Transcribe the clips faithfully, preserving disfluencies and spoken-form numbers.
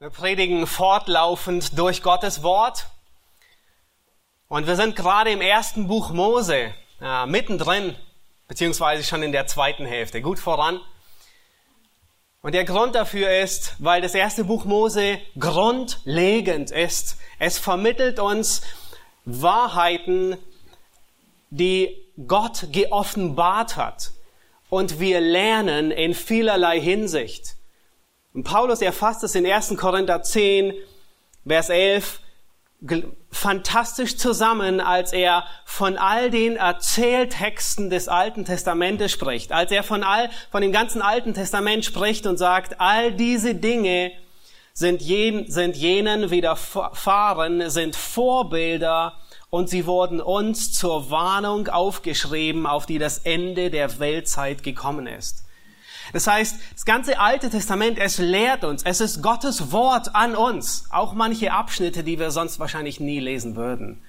Wir predigen fortlaufend durch Gottes Wort und wir sind gerade im ersten Buch Mose, äh, mittendrin, beziehungsweise schon in der zweiten Hälfte, gut voran. Und der Grund dafür ist, weil das erste Buch Mose grundlegend ist. Es vermittelt uns Wahrheiten, die Gott geoffenbart hat. Und wir lernen in vielerlei Hinsicht. Und Paulus erfasst es in ersten Korinther zehn, Vers elf, fantastisch zusammen, als er von all den Erzähltexten des Alten Testamentes spricht. Als er von, all, von dem ganzen Alten Testament spricht und sagt, all diese Dinge sind, jen, sind jenen widerfahren, sind Vorbilder und sie wurden uns zur Warnung aufgeschrieben, auf die das Ende der Weltzeit gekommen ist. Das heißt, das ganze Alte Testament, es lehrt uns, es ist Gottes Wort an uns. Auch manche Abschnitte, die wir sonst wahrscheinlich nie lesen würden.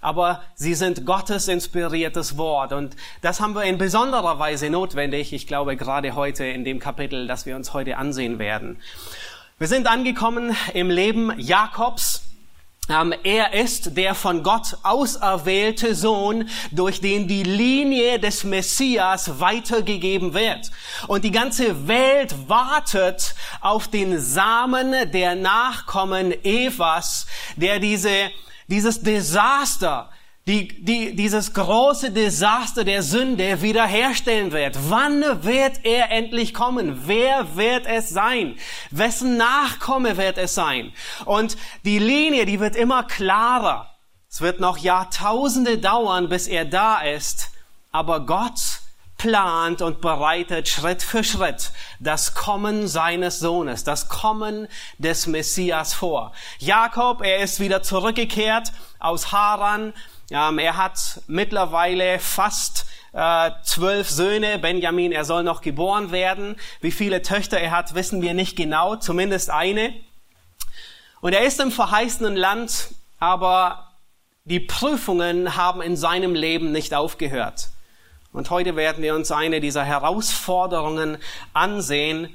Aber sie sind Gottes inspiriertes Wort. Und das haben wir in besonderer Weise notwendig. Ich glaube, gerade heute in dem Kapitel, das wir uns heute ansehen werden. Wir sind angekommen im Leben Jakobs. Er ist der von Gott auserwählte Sohn, durch den die Linie des Messias weitergegeben wird. Und die ganze Welt wartet auf den Samen der Nachkommen Evas, der diese, dieses Desaster, die, die, dieses große Desaster der Sünde wiederherstellen wird. Wann wird er endlich kommen? Wer wird es sein? Wessen Nachkomme wird es sein? Und die Linie, die wird immer klarer. Es wird noch Jahrtausende dauern, bis er da ist. Aber Gott plant und bereitet Schritt für Schritt das Kommen seines Sohnes, das Kommen des Messias vor. Jakob, er ist wieder zurückgekehrt aus Haran. Ähm, er hat mittlerweile fast äh, zwölf Söhne. Benjamin, er soll noch geboren werden. Wie viele Töchter er hat, wissen wir nicht genau, zumindest eine. Und er ist im verheißenen Land, aber die Prüfungen haben in seinem Leben nicht aufgehört. Und heute werden wir uns eine dieser Herausforderungen ansehen.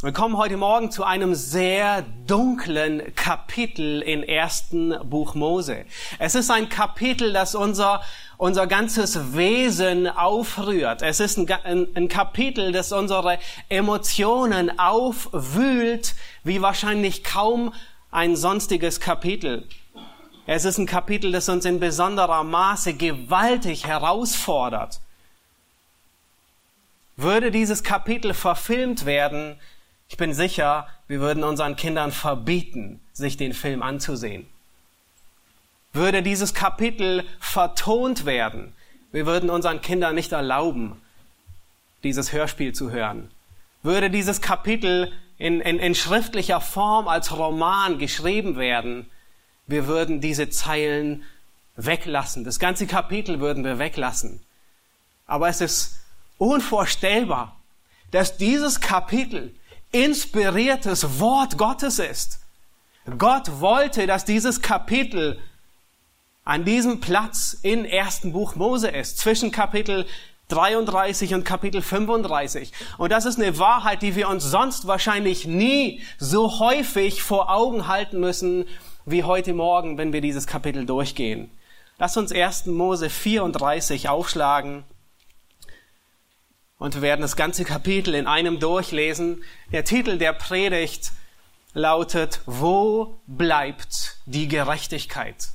Wir kommen heute Morgen zu einem sehr dunklen Kapitel im ersten Buch Mose. Es ist ein Kapitel, das unser, unser ganzes Wesen aufrührt. Es ist ein, ein, ein Kapitel, das unsere Emotionen aufwühlt, wie wahrscheinlich kaum ein sonstiges Kapitel. Es ist ein Kapitel, das uns in besonderer Maße gewaltig herausfordert. Würde dieses Kapitel verfilmt werden, ich bin sicher, wir würden unseren Kindern verbieten, sich den Film anzusehen. Würde dieses Kapitel vertont werden, wir würden unseren Kindern nicht erlauben, dieses Hörspiel zu hören. Würde dieses Kapitel in, in, in schriftlicher Form als Roman geschrieben werden, wir würden diese Zeilen weglassen. Das ganze Kapitel würden wir weglassen. Aber es ist unvorstellbar, dass dieses Kapitel inspiriertes Wort Gottes ist. Gott wollte, dass dieses Kapitel an diesem Platz im ersten Buch Mose ist, zwischen Kapitel dreiunddreißig und Kapitel fünfunddreißig. Und das ist eine Wahrheit, die wir uns sonst wahrscheinlich nie so häufig vor Augen halten müssen, wie heute Morgen, wenn wir dieses Kapitel durchgehen. Lass uns ersten Mose vierunddreißig aufschlagen. Und wir werden das ganze Kapitel in einem durchlesen. Der Titel der Predigt lautet, wo bleibt die Gerechtigkeit?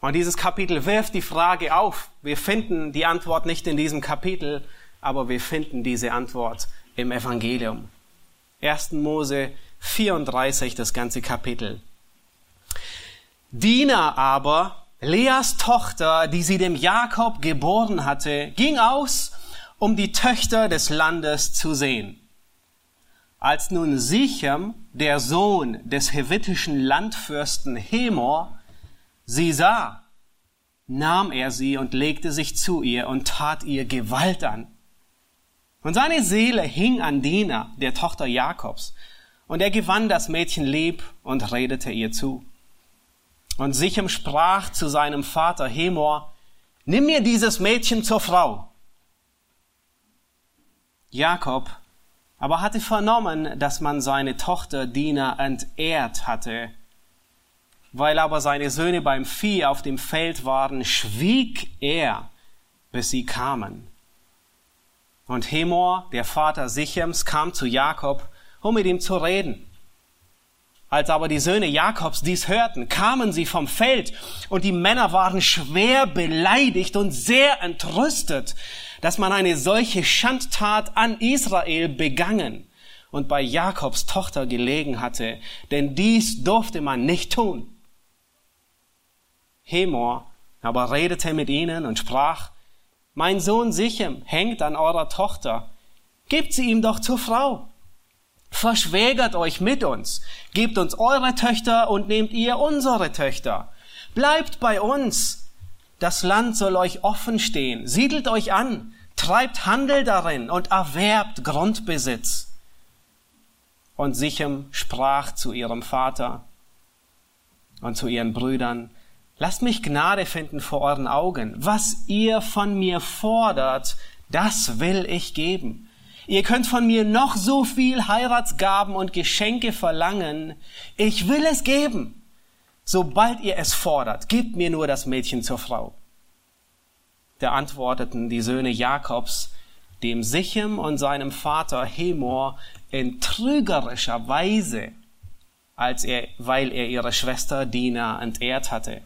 Und dieses Kapitel wirft die Frage auf. Wir finden die Antwort nicht in diesem Kapitel, aber wir finden diese Antwort im Evangelium. ersten Mose vierunddreißig, das ganze Kapitel. Dina aber, Leas Tochter, die sie dem Jakob geboren hatte, ging aus, um die Töchter des Landes zu sehen. Als nun Sichem, der Sohn des hevitischen Landfürsten Hemor, sie sah, nahm er sie und legte sich zu ihr und tat ihr Gewalt an. Und seine Seele hing an Dina, der Tochter Jakobs, und er gewann das Mädchen lieb und redete ihr zu. Und Sichem sprach zu seinem Vater Hemor, nimm mir dieses Mädchen zur Frau. Jakob aber hatte vernommen, dass man seine Tochter Dina entehrt hatte. Weil aber seine Söhne beim Vieh auf dem Feld waren, schwieg er, bis sie kamen. Und Hemor, der Vater Sichems, kam zu Jakob, um mit ihm zu reden. Als aber die Söhne Jakobs dies hörten, kamen sie vom Feld, und die Männer waren schwer beleidigt und sehr entrüstet, dass man eine solche Schandtat an Israel begangen und bei Jakobs Tochter gelegen hatte, denn dies durfte man nicht tun. Hemor aber redete mit ihnen und sprach: Mein Sohn Sichem hängt an eurer Tochter, gebt sie ihm doch zur Frau. Verschwägert euch mit uns, gebt uns eure Töchter und nehmt ihr unsere Töchter. Bleibt bei uns, das Land soll euch offen stehen, siedelt euch an, treibt Handel darin und erwerbt Grundbesitz. Und Sichem sprach zu ihrem Vater und zu ihren Brüdern: Lasst mich Gnade finden vor euren Augen, was ihr von mir fordert, das will ich geben. Ihr könnt von mir noch so viel Heiratsgaben und Geschenke verlangen. Ich will es geben. Sobald ihr es fordert, gebt mir nur das Mädchen zur Frau. Da antworteten die Söhne Jakobs dem Sichem und seinem Vater Hemor in trügerischer Weise, als er, weil er ihre Schwester Dina entehrt hatte.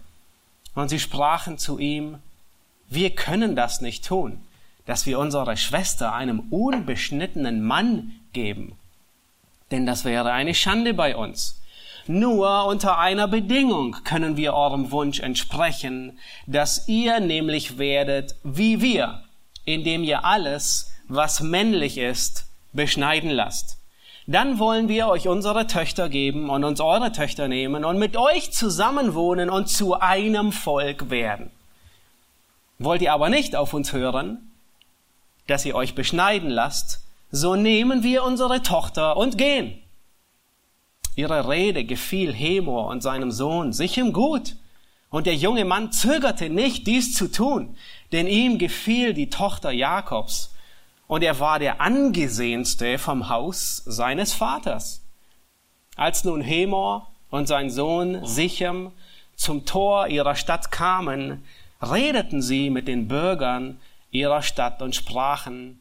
Und sie sprachen zu ihm: Wir können das nicht tun, dass wir unsere Schwester einem unbeschnittenen Mann geben. Denn das wäre eine Schande bei uns. Nur unter einer Bedingung können wir eurem Wunsch entsprechen, dass ihr nämlich werdet wie wir, indem ihr alles, was männlich ist, beschneiden lasst. Dann wollen wir euch unsere Töchter geben und uns eure Töchter nehmen und mit euch zusammenwohnen und zu einem Volk werden. Wollt ihr aber nicht auf uns hören, dass ihr euch beschneiden lasst, so nehmen wir unsere Tochter und gehen. Ihre Rede gefiel Hemor und seinem Sohn Sichem gut, und der junge Mann zögerte nicht, dies zu tun, denn ihm gefiel die Tochter Jakobs, und er war der angesehenste vom Haus seines Vaters. Als nun Hemor und sein Sohn Sichem zum Tor ihrer Stadt kamen, redeten sie mit den Bürgern ihrer Stadt und sprachen: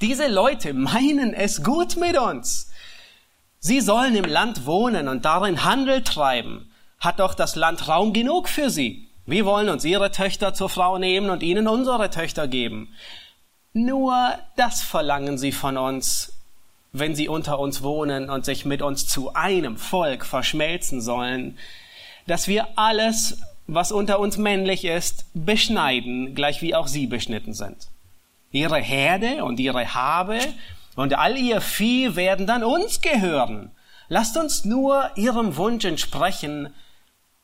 Diese Leute meinen es gut mit uns. Sie sollen im Land wohnen und darin Handel treiben. Hat doch das Land Raum genug für sie. Wir wollen uns ihre Töchter zur Frau nehmen und ihnen unsere Töchter geben. Nur das verlangen sie von uns, wenn sie unter uns wohnen und sich mit uns zu einem Volk verschmelzen sollen, dass wir alles, was unter uns männlich ist, beschneiden, gleich wie auch sie beschnitten sind. Ihre Herde und ihre Habe und all ihr Vieh werden dann uns gehören. Lasst uns nur ihrem Wunsch entsprechen,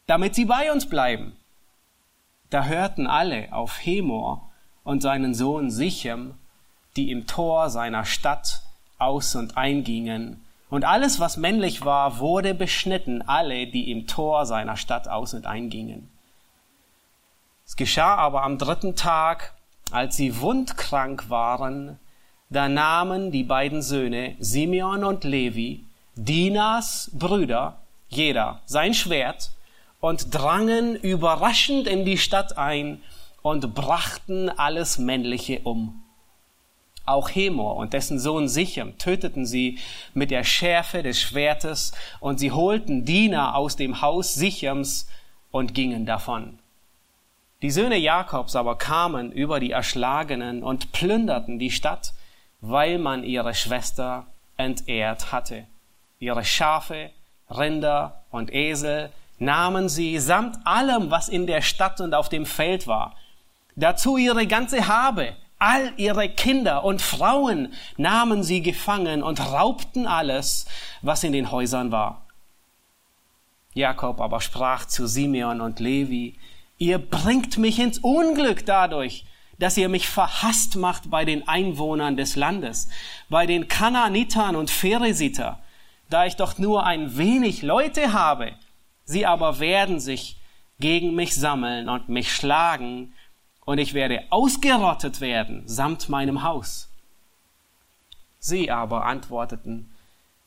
damit sie bei uns bleiben. Da hörten alle auf Hemor und seinen Sohn Sichem, die im Tor seiner Stadt aus- und eingingen. Und alles, was männlich war, wurde beschnitten, alle, die im Tor seiner Stadt aus- und eingingen. Es geschah aber am dritten Tag, als sie wundkrank waren, da nahmen die beiden Söhne, Simeon und Levi, Dinas Brüder, jeder sein Schwert, und drangen überraschend in die Stadt ein und brachten alles Männliche um. Auch Hemor und dessen Sohn Sichem töteten sie mit der Schärfe des Schwertes, und sie holten Dina aus dem Haus Sichems und gingen davon. Die Söhne Jakobs aber kamen über die Erschlagenen und plünderten die Stadt, weil man ihre Schwester entehrt hatte. Ihre Schafe, Rinder und Esel nahmen sie samt allem, was in der Stadt und auf dem Feld war. Dazu ihre ganze Habe, all ihre Kinder und Frauen nahmen sie gefangen und raubten alles, was in den Häusern war. Jakob aber sprach zu Simeon und Levi: Ihr bringt mich ins Unglück dadurch, dass ihr mich verhasst macht bei den Einwohnern des Landes, bei den Kanaanitern und Pheresiter, da ich doch nur ein wenig Leute habe. Sie aber werden sich gegen mich sammeln und mich schlagen, und ich werde ausgerottet werden samt meinem Haus. Sie aber antworteten: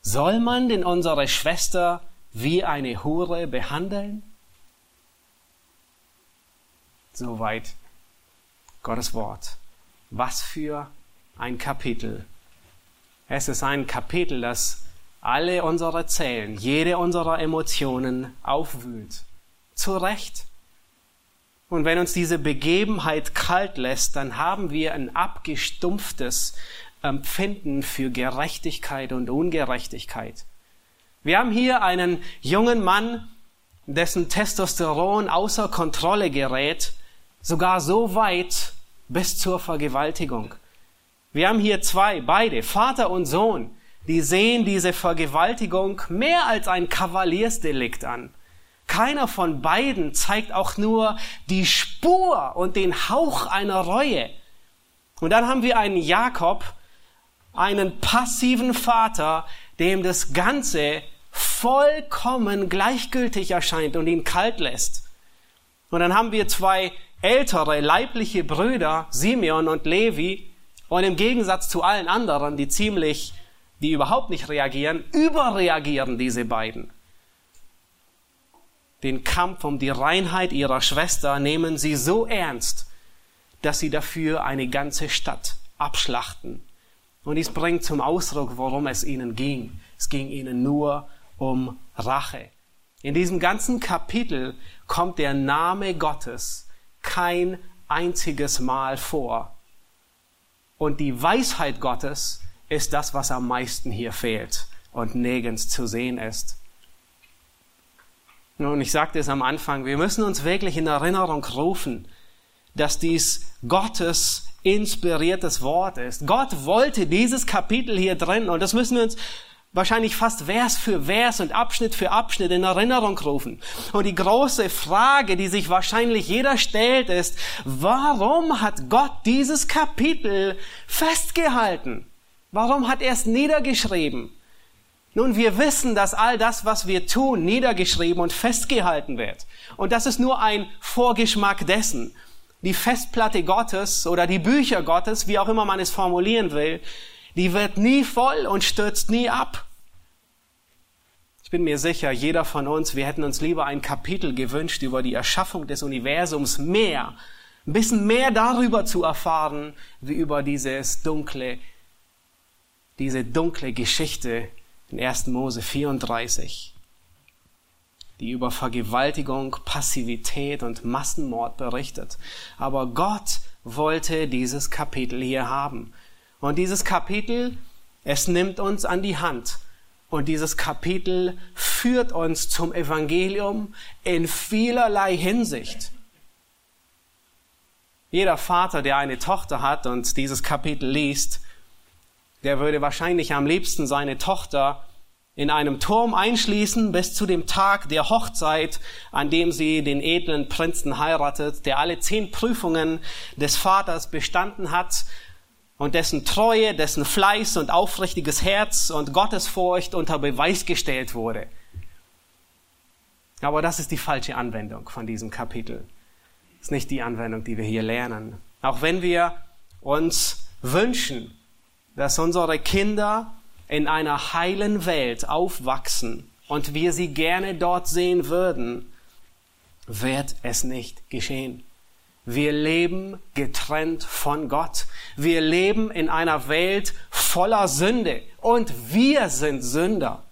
Soll man denn unsere Schwester wie eine Hure behandeln? Soweit Gottes Wort. Was für ein Kapitel. Es ist ein Kapitel, das alle unsere Zellen, jede unserer Emotionen aufwühlt. Zu Recht. Und wenn uns diese Begebenheit kalt lässt, dann haben wir ein abgestumpftes Empfinden für Gerechtigkeit und Ungerechtigkeit. Wir haben hier einen jungen Mann, dessen Testosteron außer Kontrolle gerät, sogar so weit bis zur Vergewaltigung. Wir haben hier zwei, beide, Vater und Sohn, die sehen diese Vergewaltigung mehr als ein Kavaliersdelikt an. Keiner von beiden zeigt auch nur die Spur und den Hauch einer Reue. Und dann haben wir einen Jakob, einen passiven Vater, dem das Ganze vollkommen gleichgültig erscheint und ihn kalt lässt. Und dann haben wir zwei ältere leibliche Brüder, Simeon und Levi, und im Gegensatz zu allen anderen, die ziemlich, die überhaupt nicht reagieren, überreagieren diese beiden. Den Kampf um die Reinheit ihrer Schwester nehmen sie so ernst, dass sie dafür eine ganze Stadt abschlachten. Und dies bringt zum Ausdruck, worum es ihnen ging. Es ging ihnen nur um Rache. In diesem ganzen Kapitel kommt der Name Gottes kein einziges Mal vor. Und die Weisheit Gottes ist das, was am meisten hier fehlt und nirgends zu sehen ist. Nun, ich sagte es am Anfang, wir müssen uns wirklich in Erinnerung rufen, dass dies Gottes inspiriertes Wort ist. Gott wollte dieses Kapitel hier drin, und das müssen wir uns wahrscheinlich fast Vers für Vers und Abschnitt für Abschnitt in Erinnerung rufen. Und die große Frage, die sich wahrscheinlich jeder stellt, ist: Warum hat Gott dieses Kapitel festgehalten? Warum hat er es niedergeschrieben? Nun, wir wissen, dass all das, was wir tun, niedergeschrieben und festgehalten wird. Und das ist nur ein Vorgeschmack dessen. Die Festplatte Gottes oder die Bücher Gottes, wie auch immer man es formulieren will, die wird nie voll und stürzt nie ab. Ich bin mir sicher, jeder von uns, wir hätten uns lieber ein Kapitel gewünscht über die Erschaffung des Universums, mehr, ein bisschen mehr darüber zu erfahren, wie über dieses dunkle, diese dunkle Geschichte in erster Mose vierunddreißig, die über Vergewaltigung, Passivität und Massenmord berichtet. Aber Gott wollte dieses Kapitel hier haben. Und dieses Kapitel, es nimmt uns an die Hand. Und dieses Kapitel führt uns zum Evangelium in vielerlei Hinsicht. Jeder Vater, der eine Tochter hat und dieses Kapitel liest, der würde wahrscheinlich am liebsten seine Tochter in einem Turm einschließen bis zu dem Tag der Hochzeit, an dem sie den edlen Prinzen heiratet, der alle zehn Prüfungen des Vaters bestanden hat und dessen Treue, dessen Fleiß und aufrichtiges Herz und Gottesfurcht unter Beweis gestellt wurde. Aber das ist die falsche Anwendung von diesem Kapitel. Das ist nicht die Anwendung, die wir hier lernen. Auch wenn wir uns wünschen, dass unsere Kinder in einer heilen Welt aufwachsen und wir sie gerne dort sehen würden, wird es nicht geschehen. Wir leben getrennt von Gott. Wir leben in einer Welt voller Sünde und wir sind Sünder.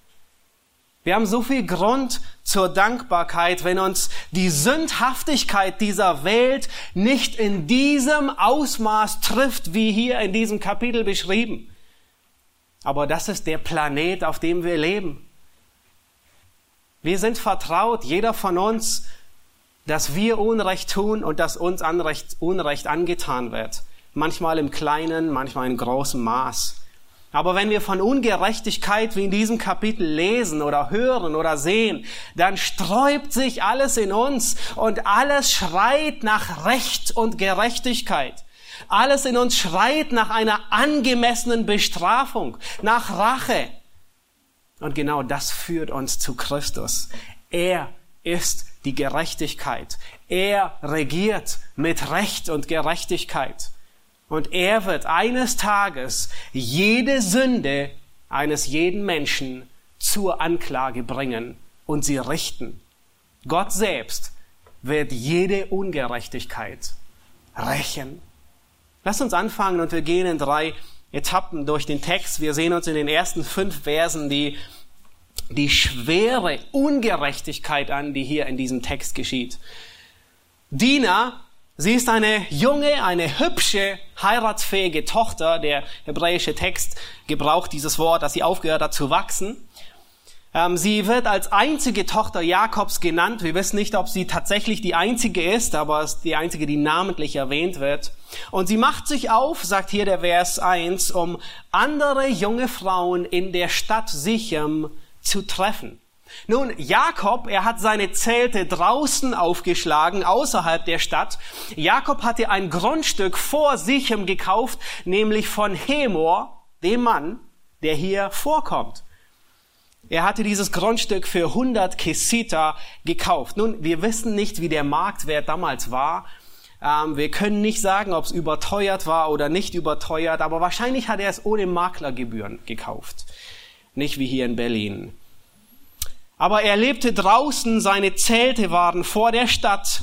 Wir haben so viel Grund zur Dankbarkeit, wenn uns die Sündhaftigkeit dieser Welt nicht in diesem Ausmaß trifft, wie hier in diesem Kapitel beschrieben. Aber das ist der Planet, auf dem wir leben. Wir sind vertraut, jeder von uns, dass wir Unrecht tun und dass uns Unrecht, Unrecht angetan wird. Manchmal im kleinen, manchmal in großem Maß. Aber wenn wir von Ungerechtigkeit wie in diesem Kapitel lesen oder hören oder sehen, dann sträubt sich alles in uns und alles schreit nach Recht und Gerechtigkeit. Alles in uns schreit nach einer angemessenen Bestrafung, nach Rache. Und genau das führt uns zu Christus. Er ist die Gerechtigkeit. Er regiert mit Recht und Gerechtigkeit. Und er wird eines Tages jede Sünde eines jeden Menschen zur Anklage bringen und sie richten. Gott selbst wird jede Ungerechtigkeit rächen. Lasst uns anfangen und wir gehen in drei Etappen durch den Text. Wir sehen uns in den ersten fünf Versen die, die schwere Ungerechtigkeit an, die hier in diesem Text geschieht. Dina, sie ist eine junge, eine hübsche, heiratsfähige Tochter. Der hebräische Text gebraucht dieses Wort, dass sie aufgehört hat zu wachsen. Sie wird als einzige Tochter Jakobs genannt. Wir wissen nicht, ob sie tatsächlich die einzige ist, aber es ist die einzige, die namentlich erwähnt wird. Und sie macht sich auf, sagt hier der Vers eins, um andere junge Frauen in der Stadt Sichem zu treffen. Nun, Jakob, er hat seine Zelte draußen aufgeschlagen, außerhalb der Stadt. Jakob hatte ein Grundstück vor Sichem gekauft, nämlich von Hemor, dem Mann, der hier vorkommt. Er hatte dieses Grundstück für hundert Kesita gekauft. Nun, wir wissen nicht, wie der Marktwert damals war. Ähm, wir können nicht sagen, ob es überteuert war oder nicht überteuert, aber wahrscheinlich hat er es ohne Maklergebühren gekauft. Nicht wie hier in Berlin. Aber er lebte draußen, seine Zelte waren vor der Stadt.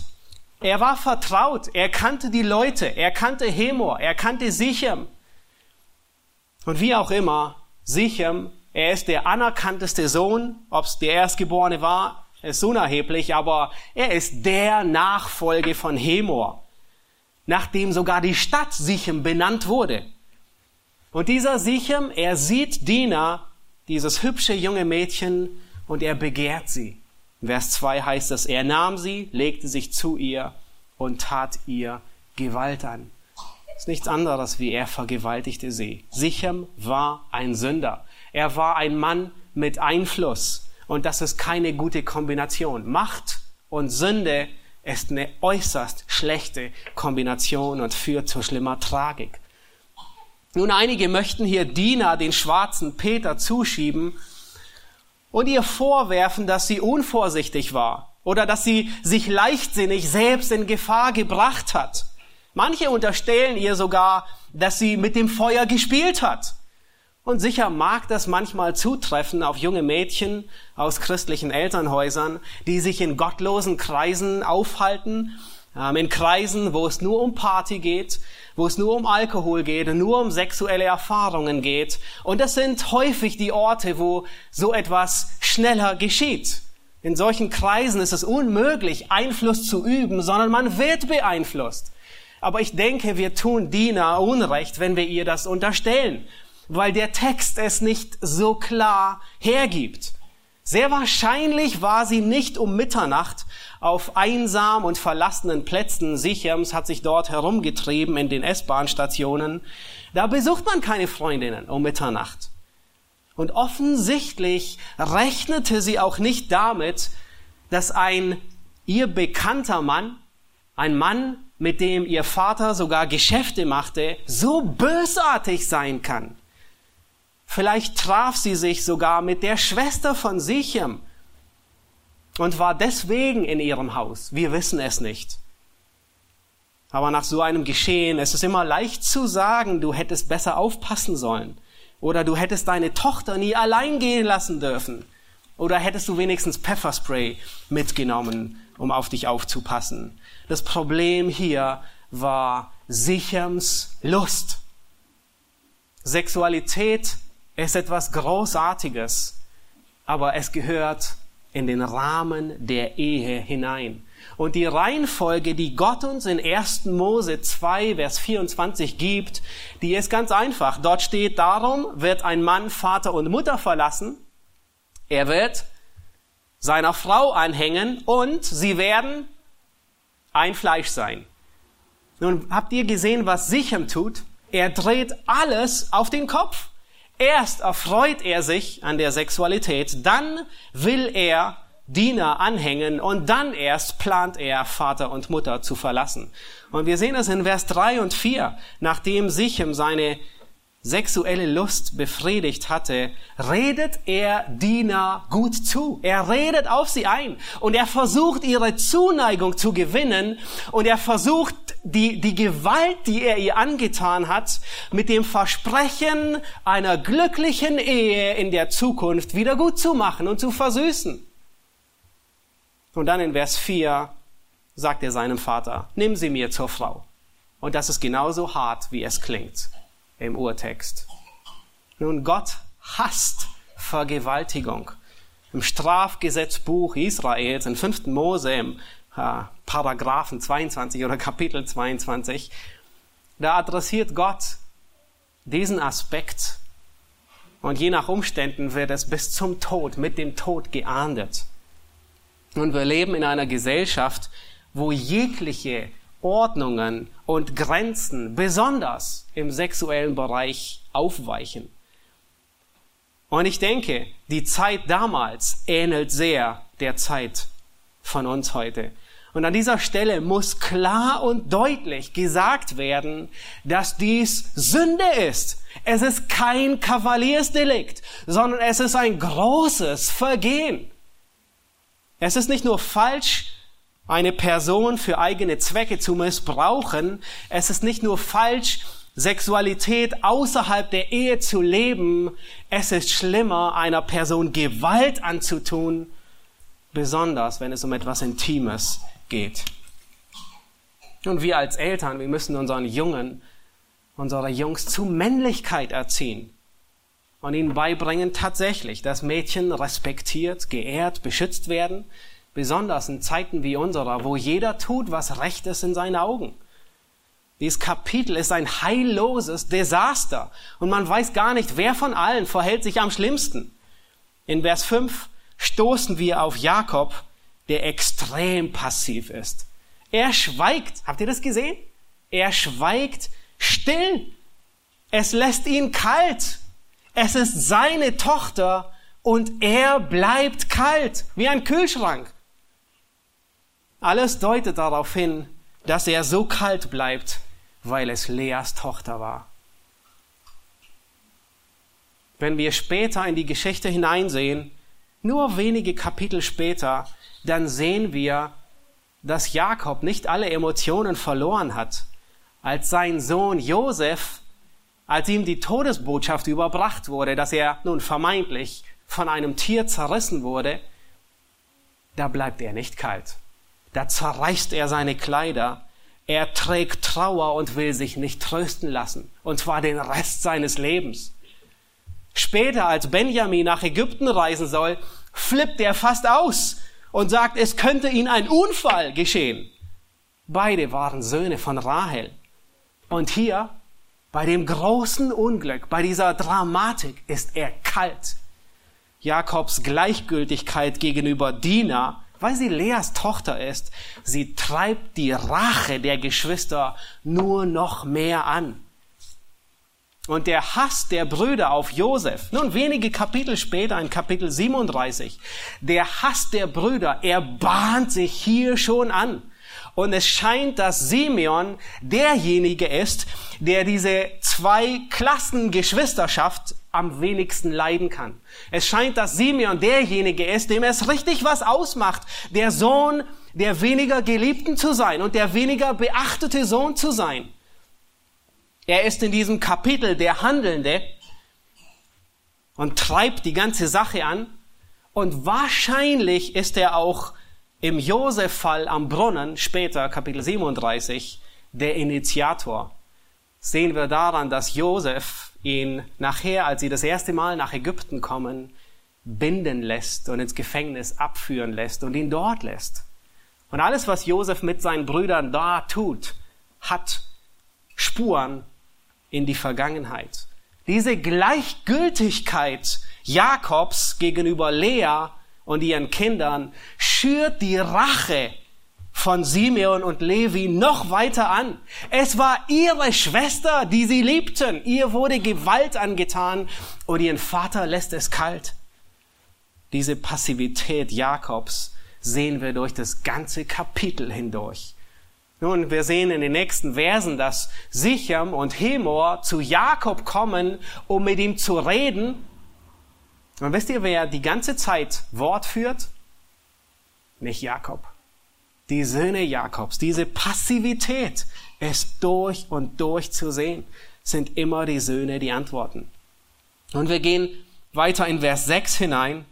Er war vertraut, er kannte die Leute, er kannte Hemor, er kannte Sichem. Und wie auch immer, Sichem, er ist der anerkannteste Sohn, ob es der Erstgeborene war, ist unerheblich, aber er ist der Nachfolge von Hemor, nachdem sogar die Stadt Sichem benannt wurde. Und dieser Sichem, er sieht Dina, dieses hübsche junge Mädchen, und er begehrt sie. In Vers zwei heißt es, er nahm sie, legte sich zu ihr und tat ihr Gewalt an. Das ist nichts anderes, wie er vergewaltigte sie. Sichem war ein Sünder. Er war ein Mann mit Einfluss. Und das ist keine gute Kombination. Macht und Sünde ist eine äußerst schlechte Kombination und führt zu schlimmer Tragik. Nun, einige möchten hier Dina, den schwarzen Peter, zuschieben und ihr vorwerfen, dass sie unvorsichtig war oder dass sie sich leichtsinnig selbst in Gefahr gebracht hat. Manche unterstellen ihr sogar, dass sie mit dem Feuer gespielt hat. Und sicher mag das manchmal zutreffen auf junge Mädchen aus christlichen Elternhäusern, die sich in gottlosen Kreisen aufhalten, in Kreisen, wo es nur um Party geht, wo es nur um Alkohol geht, nur um sexuelle Erfahrungen geht. Und das sind häufig die Orte, wo so etwas schneller geschieht. In solchen Kreisen ist es unmöglich, Einfluss zu üben, sondern man wird beeinflusst. Aber ich denke, wir tun Dina Unrecht, wenn wir ihr das unterstellen, weil der Text es nicht so klar hergibt. Sehr wahrscheinlich war sie nicht um Mitternacht auf einsamen und verlassenen Plätzen Sichems, hat sich dort herumgetrieben in den S-Bahn-Stationen. Da besucht man keine Freundinnen um Mitternacht. Und offensichtlich rechnete sie auch nicht damit, dass ein ihr bekannter Mann, ein Mann, mit dem ihr Vater sogar Geschäfte machte, so bösartig sein kann. Vielleicht traf sie sich sogar mit der Schwester von Sichem und war deswegen in ihrem Haus. Wir wissen es nicht. Aber nach so einem Geschehen ist es immer leicht zu sagen, du hättest besser aufpassen sollen oder du hättest deine Tochter nie allein gehen lassen dürfen oder hättest du wenigstens Pfefferspray mitgenommen, um auf dich aufzupassen. Das Problem hier war Sichems Lust. Sexualität ist etwas Großartiges, aber es gehört in den Rahmen der Ehe hinein. Und die Reihenfolge, die Gott uns in ersten Mose zwei, Vers vierundzwanzig gibt, die ist ganz einfach. Dort steht, darum wird ein Mann Vater und Mutter verlassen, er wird seiner Frau anhängen und sie werden ein Fleisch sein. Nun, habt ihr gesehen, was Sichem tut? Er dreht alles auf den Kopf. Erst erfreut er sich an der Sexualität, dann will er Dina anhängen und dann erst plant er, Vater und Mutter zu verlassen. Und wir sehen das in Vers drei und vier, nachdem Sichem seine sexuelle Lust befriedigt hatte, redet er Dina gut zu. Er redet auf sie ein und er versucht, ihre Zuneigung zu gewinnen und er versucht, die, die Gewalt, die er ihr angetan hat, mit dem Versprechen einer glücklichen Ehe in der Zukunft wieder gut zu machen und zu versüßen. Und dann in Vers vier sagt er seinem Vater, nimm sie mir zur Frau. Und das ist genauso hart, wie es klingt. Im Urtext. Nun, Gott hasst Vergewaltigung. Im Strafgesetzbuch Israels, in fünften Mose, im äh, Paragraphen zweiundzwanzig oder Kapitel zweiundzwanzig, da adressiert Gott diesen Aspekt. Und je nach Umständen wird es bis zum Tod, mit dem Tod geahndet. Und wir leben in einer Gesellschaft, wo jegliche Ordnungen und Grenzen, besonders im sexuellen Bereich, aufweichen. Und ich denke, die Zeit damals ähnelt sehr der Zeit von uns heute. Und an dieser Stelle muss klar und deutlich gesagt werden, dass dies Sünde ist. Es ist kein Kavaliersdelikt, sondern es ist ein großes Vergehen. Es ist nicht nur falsch, eine Person für eigene Zwecke zu missbrauchen. Es ist nicht nur falsch, Sexualität außerhalb der Ehe zu leben. Es ist schlimmer, einer Person Gewalt anzutun, besonders wenn es um etwas Intimes geht. Und wir als Eltern, wir müssen unseren Jungen, unsere Jungs zu Männlichkeit erziehen und ihnen beibringen tatsächlich, dass Mädchen respektiert, geehrt, beschützt werden. Besonders in Zeiten wie unserer, wo jeder tut, was recht ist in seinen Augen. Dieses Kapitel ist ein heilloses Desaster. Und man weiß gar nicht, wer von allen verhält sich am schlimmsten. In Vers fünf stoßen wir auf Jakob, der extrem passiv ist. Er schweigt. Habt ihr das gesehen? Er schweigt still. Es lässt ihn kalt. Es ist seine Tochter und er bleibt kalt, wie ein Kühlschrank. Alles deutet darauf hin, dass er so kalt bleibt, weil es Leas Tochter war. Wenn wir später in die Geschichte hineinsehen, nur wenige Kapitel später, dann sehen wir, dass Jakob nicht alle Emotionen verloren hat, als sein Sohn Josef, als ihm die Todesbotschaft überbracht wurde, dass er nun vermeintlich von einem Tier zerrissen wurde, da bleibt er nicht kalt. Da zerreißt er seine Kleider. Er trägt Trauer und will sich nicht trösten lassen. Und zwar den Rest seines Lebens. Später, als Benjamin nach Ägypten reisen soll, flippt er fast aus und sagt, es könnte ihnen ein Unfall geschehen. Beide waren Söhne von Rahel. Und hier, bei dem großen Unglück, bei dieser Dramatik, ist er kalt. Jakobs Gleichgültigkeit gegenüber Dina, weil sie Leas Tochter ist, sie treibt die Rache der Geschwister nur noch mehr an. Und der Hass der Brüder auf Josef, nun wenige Kapitel später, in Kapitel siebenunddreißig, der Hass der Brüder, er bahnt sich hier schon an. Und es scheint, dass Simeon derjenige ist, der diese zwei Klassengeschwisterschaft am wenigsten leiden kann. Es scheint, dass Simeon derjenige ist, dem es richtig was ausmacht, der Sohn der weniger Geliebten zu sein und der weniger beachtete Sohn zu sein. Er ist in diesem Kapitel der Handelnde und treibt die ganze Sache an. Und wahrscheinlich ist er auch im Josef-Fall am Brunnen, später Kapitel siebenunddreißig, der Initiator. Sehen wir daran, dass Josef ihn nachher, als sie das erste Mal nach Ägypten kommen, binden lässt und ins Gefängnis abführen lässt und ihn dort lässt. Und alles, was Josef mit seinen Brüdern da tut, hat Spuren in die Vergangenheit. Diese Gleichgültigkeit Jakobs gegenüber Lea und ihren Kindern schürt die Rache von Simeon und Levi noch weiter an. Es war ihre Schwester, die sie liebten. Ihr wurde Gewalt angetan und ihren Vater lässt es kalt. Diese Passivität Jakobs sehen wir durch das ganze Kapitel hindurch. Nun, wir sehen in den nächsten Versen, dass Sichem und Hemor zu Jakob kommen, um mit ihm zu reden. Und wisst ihr, wer die ganze Zeit Wort führt? Nicht Jakob. Die Söhne Jakobs, diese Passivität ist durch und durch zu sehen, sind immer die Söhne, die antworten. Und wir gehen weiter in Vers sechs hinein.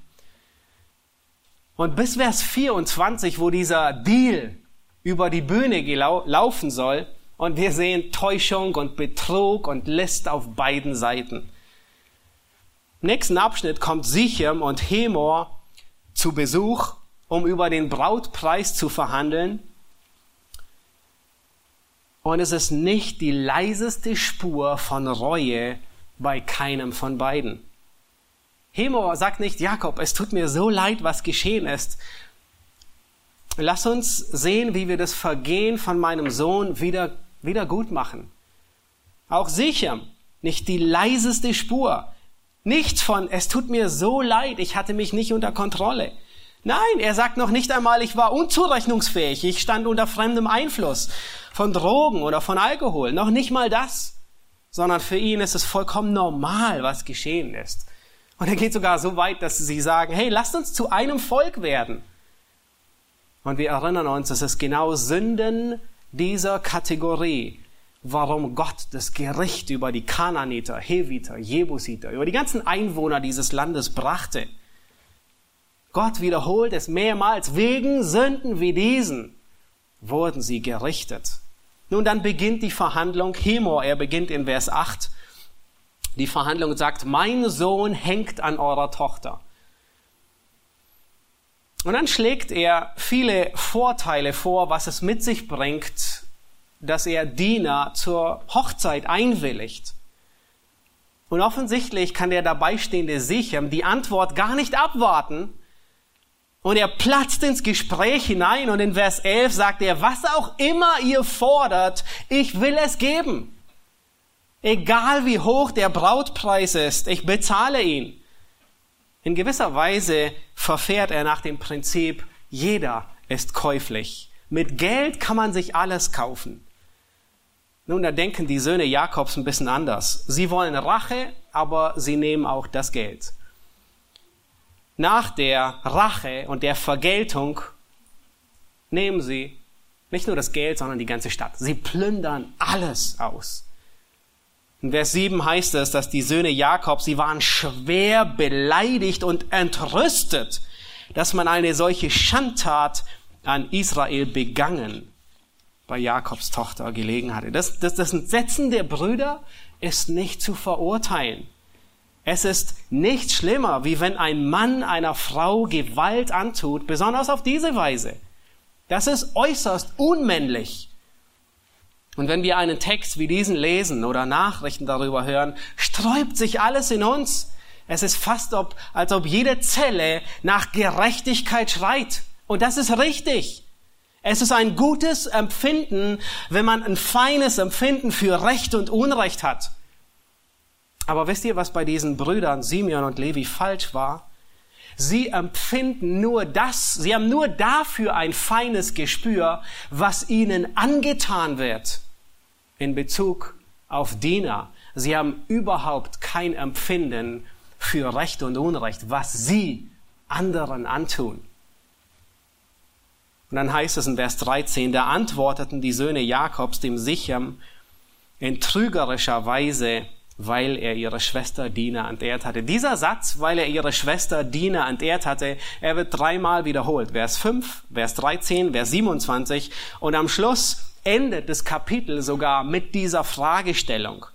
Und bis Vers vierundzwanzig, wo dieser Deal über die Bühne gelau- laufen soll, und wir sehen Täuschung und Betrug und List auf beiden Seiten. Im nächsten Abschnitt kommt Sichem und Hemor zu Besuch, um über den Brautpreis zu verhandeln. Und es ist nicht die leiseste Spur von Reue bei keinem von beiden. Hemor sagt nicht: Jakob, es tut mir so leid, was geschehen ist. Lass uns sehen, wie wir das Vergehen von meinem Sohn wieder, wieder gut machen. Auch Sichem, nicht die leiseste Spur. Nichts von: es tut mir so leid, ich hatte mich nicht unter Kontrolle. Nein, er sagt noch nicht einmal: ich war unzurechnungsfähig, ich stand unter fremdem Einfluss von Drogen oder von Alkohol. Noch nicht mal das, sondern für ihn ist es vollkommen normal, was geschehen ist. Und er geht sogar so weit, dass sie sagen: hey, lasst uns zu einem Volk werden. Und wir erinnern uns, es ist genau Sünden dieser Kategorie, warum Gott das Gericht über die Kanaaniter, Heviter, Jebusiter, über die ganzen Einwohner dieses Landes brachte. Gott wiederholt es mehrmals: wegen Sünden wie diesen wurden sie gerichtet. Nun, dann beginnt die Verhandlung. Hemor, er beginnt in Vers acht. Die Verhandlung sagt: mein Sohn hängt an eurer Tochter. Und dann schlägt er viele Vorteile vor, was es mit sich bringt, dass er Dina zur Hochzeit einwilligt. Und offensichtlich kann der dabeistehende Sichem die Antwort gar nicht abwarten. Und er platzt ins Gespräch hinein, und in Vers elf sagt er: was auch immer ihr fordert, ich will es geben. Egal wie hoch der Brautpreis ist, ich bezahle ihn. In gewisser Weise verfährt er nach dem Prinzip: jeder ist käuflich. Mit Geld kann man sich alles kaufen. Nun, da denken die Söhne Jakobs ein bisschen anders. Sie wollen Rache, aber sie nehmen auch das Geld. Nach der Rache und der Vergeltung nehmen sie nicht nur das Geld, sondern die ganze Stadt. Sie plündern alles aus. In Vers sieben heißt es, dass die Söhne Jakobs, sie waren schwer beleidigt und entrüstet, dass man eine solche Schandtat an Israel begangen bei Jakobs Tochter gelegen hatte. Das, das, das Entsetzen der Brüder ist nicht zu verurteilen. Es ist nicht schlimmer, wie wenn ein Mann einer Frau Gewalt antut, besonders auf diese Weise. Das ist äußerst unmännlich. Und wenn wir einen Text wie diesen lesen oder Nachrichten darüber hören, sträubt sich alles in uns. Es ist fast, ob, als ob jede Zelle nach Gerechtigkeit schreit. Und das ist richtig. Es ist ein gutes Empfinden, wenn man ein feines Empfinden für Recht und Unrecht hat. Aber wisst ihr, was bei diesen Brüdern Simeon und Levi falsch war? Sie empfinden nur das, sie haben nur dafür ein feines Gespür, was ihnen angetan wird in Bezug auf Dina. Sie haben überhaupt kein Empfinden für Recht und Unrecht, was sie anderen antun. Und dann heißt es in Vers dreizehn, da antworteten die Söhne Jakobs dem Sichem in trügerischer Weise, weil er ihre Schwester Dina entehrt hatte. Dieser Satz, weil er ihre Schwester Dina entehrt hatte, er wird dreimal wiederholt. Vers fünf, Vers dreizehn, Vers siebenundzwanzig, und am Schluss endet das Kapitel sogar mit dieser Fragestellung.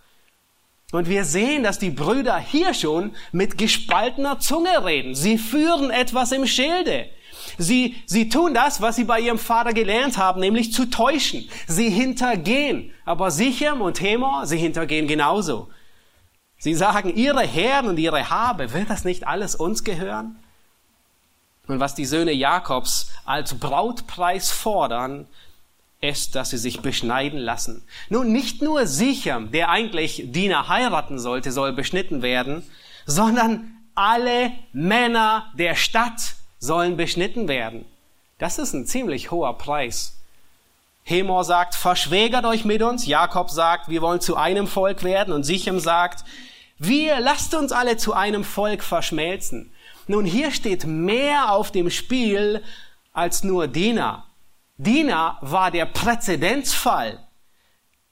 Und wir sehen, dass die Brüder hier schon mit gespaltener Zunge reden. Sie führen etwas im Schilde. Sie, sie tun das, was sie bei ihrem Vater gelernt haben, nämlich zu täuschen. Sie hintergehen. Aber Sichem und Hemor, sie hintergehen genauso. Sie sagen: ihre Herden und ihre Habe, wird das nicht alles uns gehören? Und was die Söhne Jakobs als Brautpreis fordern, ist, dass sie sich beschneiden lassen. Nun, nicht nur Sichem, der eigentlich Dina heiraten sollte, soll beschnitten werden, sondern alle Männer der Stadt sollen beschnitten werden. Das ist ein ziemlich hoher Preis. Hemor sagt, verschwägert euch mit uns. Jakob sagt, wir wollen zu einem Volk werden. Und Sichem sagt, wir, lasst uns alle zu einem Volk verschmelzen. Nun, hier steht mehr auf dem Spiel als nur Dina. Dina war der Präzedenzfall.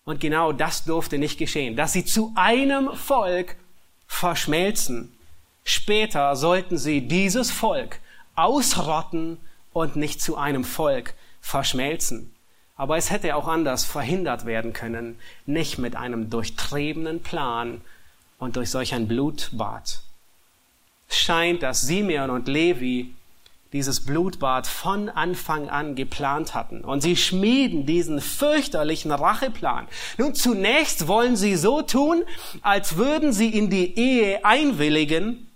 Und genau das durfte nicht geschehen, dass sie zu einem Volk verschmelzen. Später sollten sie dieses Volk ausrotten und nicht zu einem Volk verschmelzen. Aber es hätte auch anders verhindert werden können, nicht mit einem durchtriebenen Plan und durch solch ein Blutbad. Es scheint, dass Simeon und Levi dieses Blutbad von Anfang an geplant hatten. Und sie schmieden diesen fürchterlichen Racheplan. Nun, zunächst wollen sie so tun, als würden sie in die Ehe einwilligen.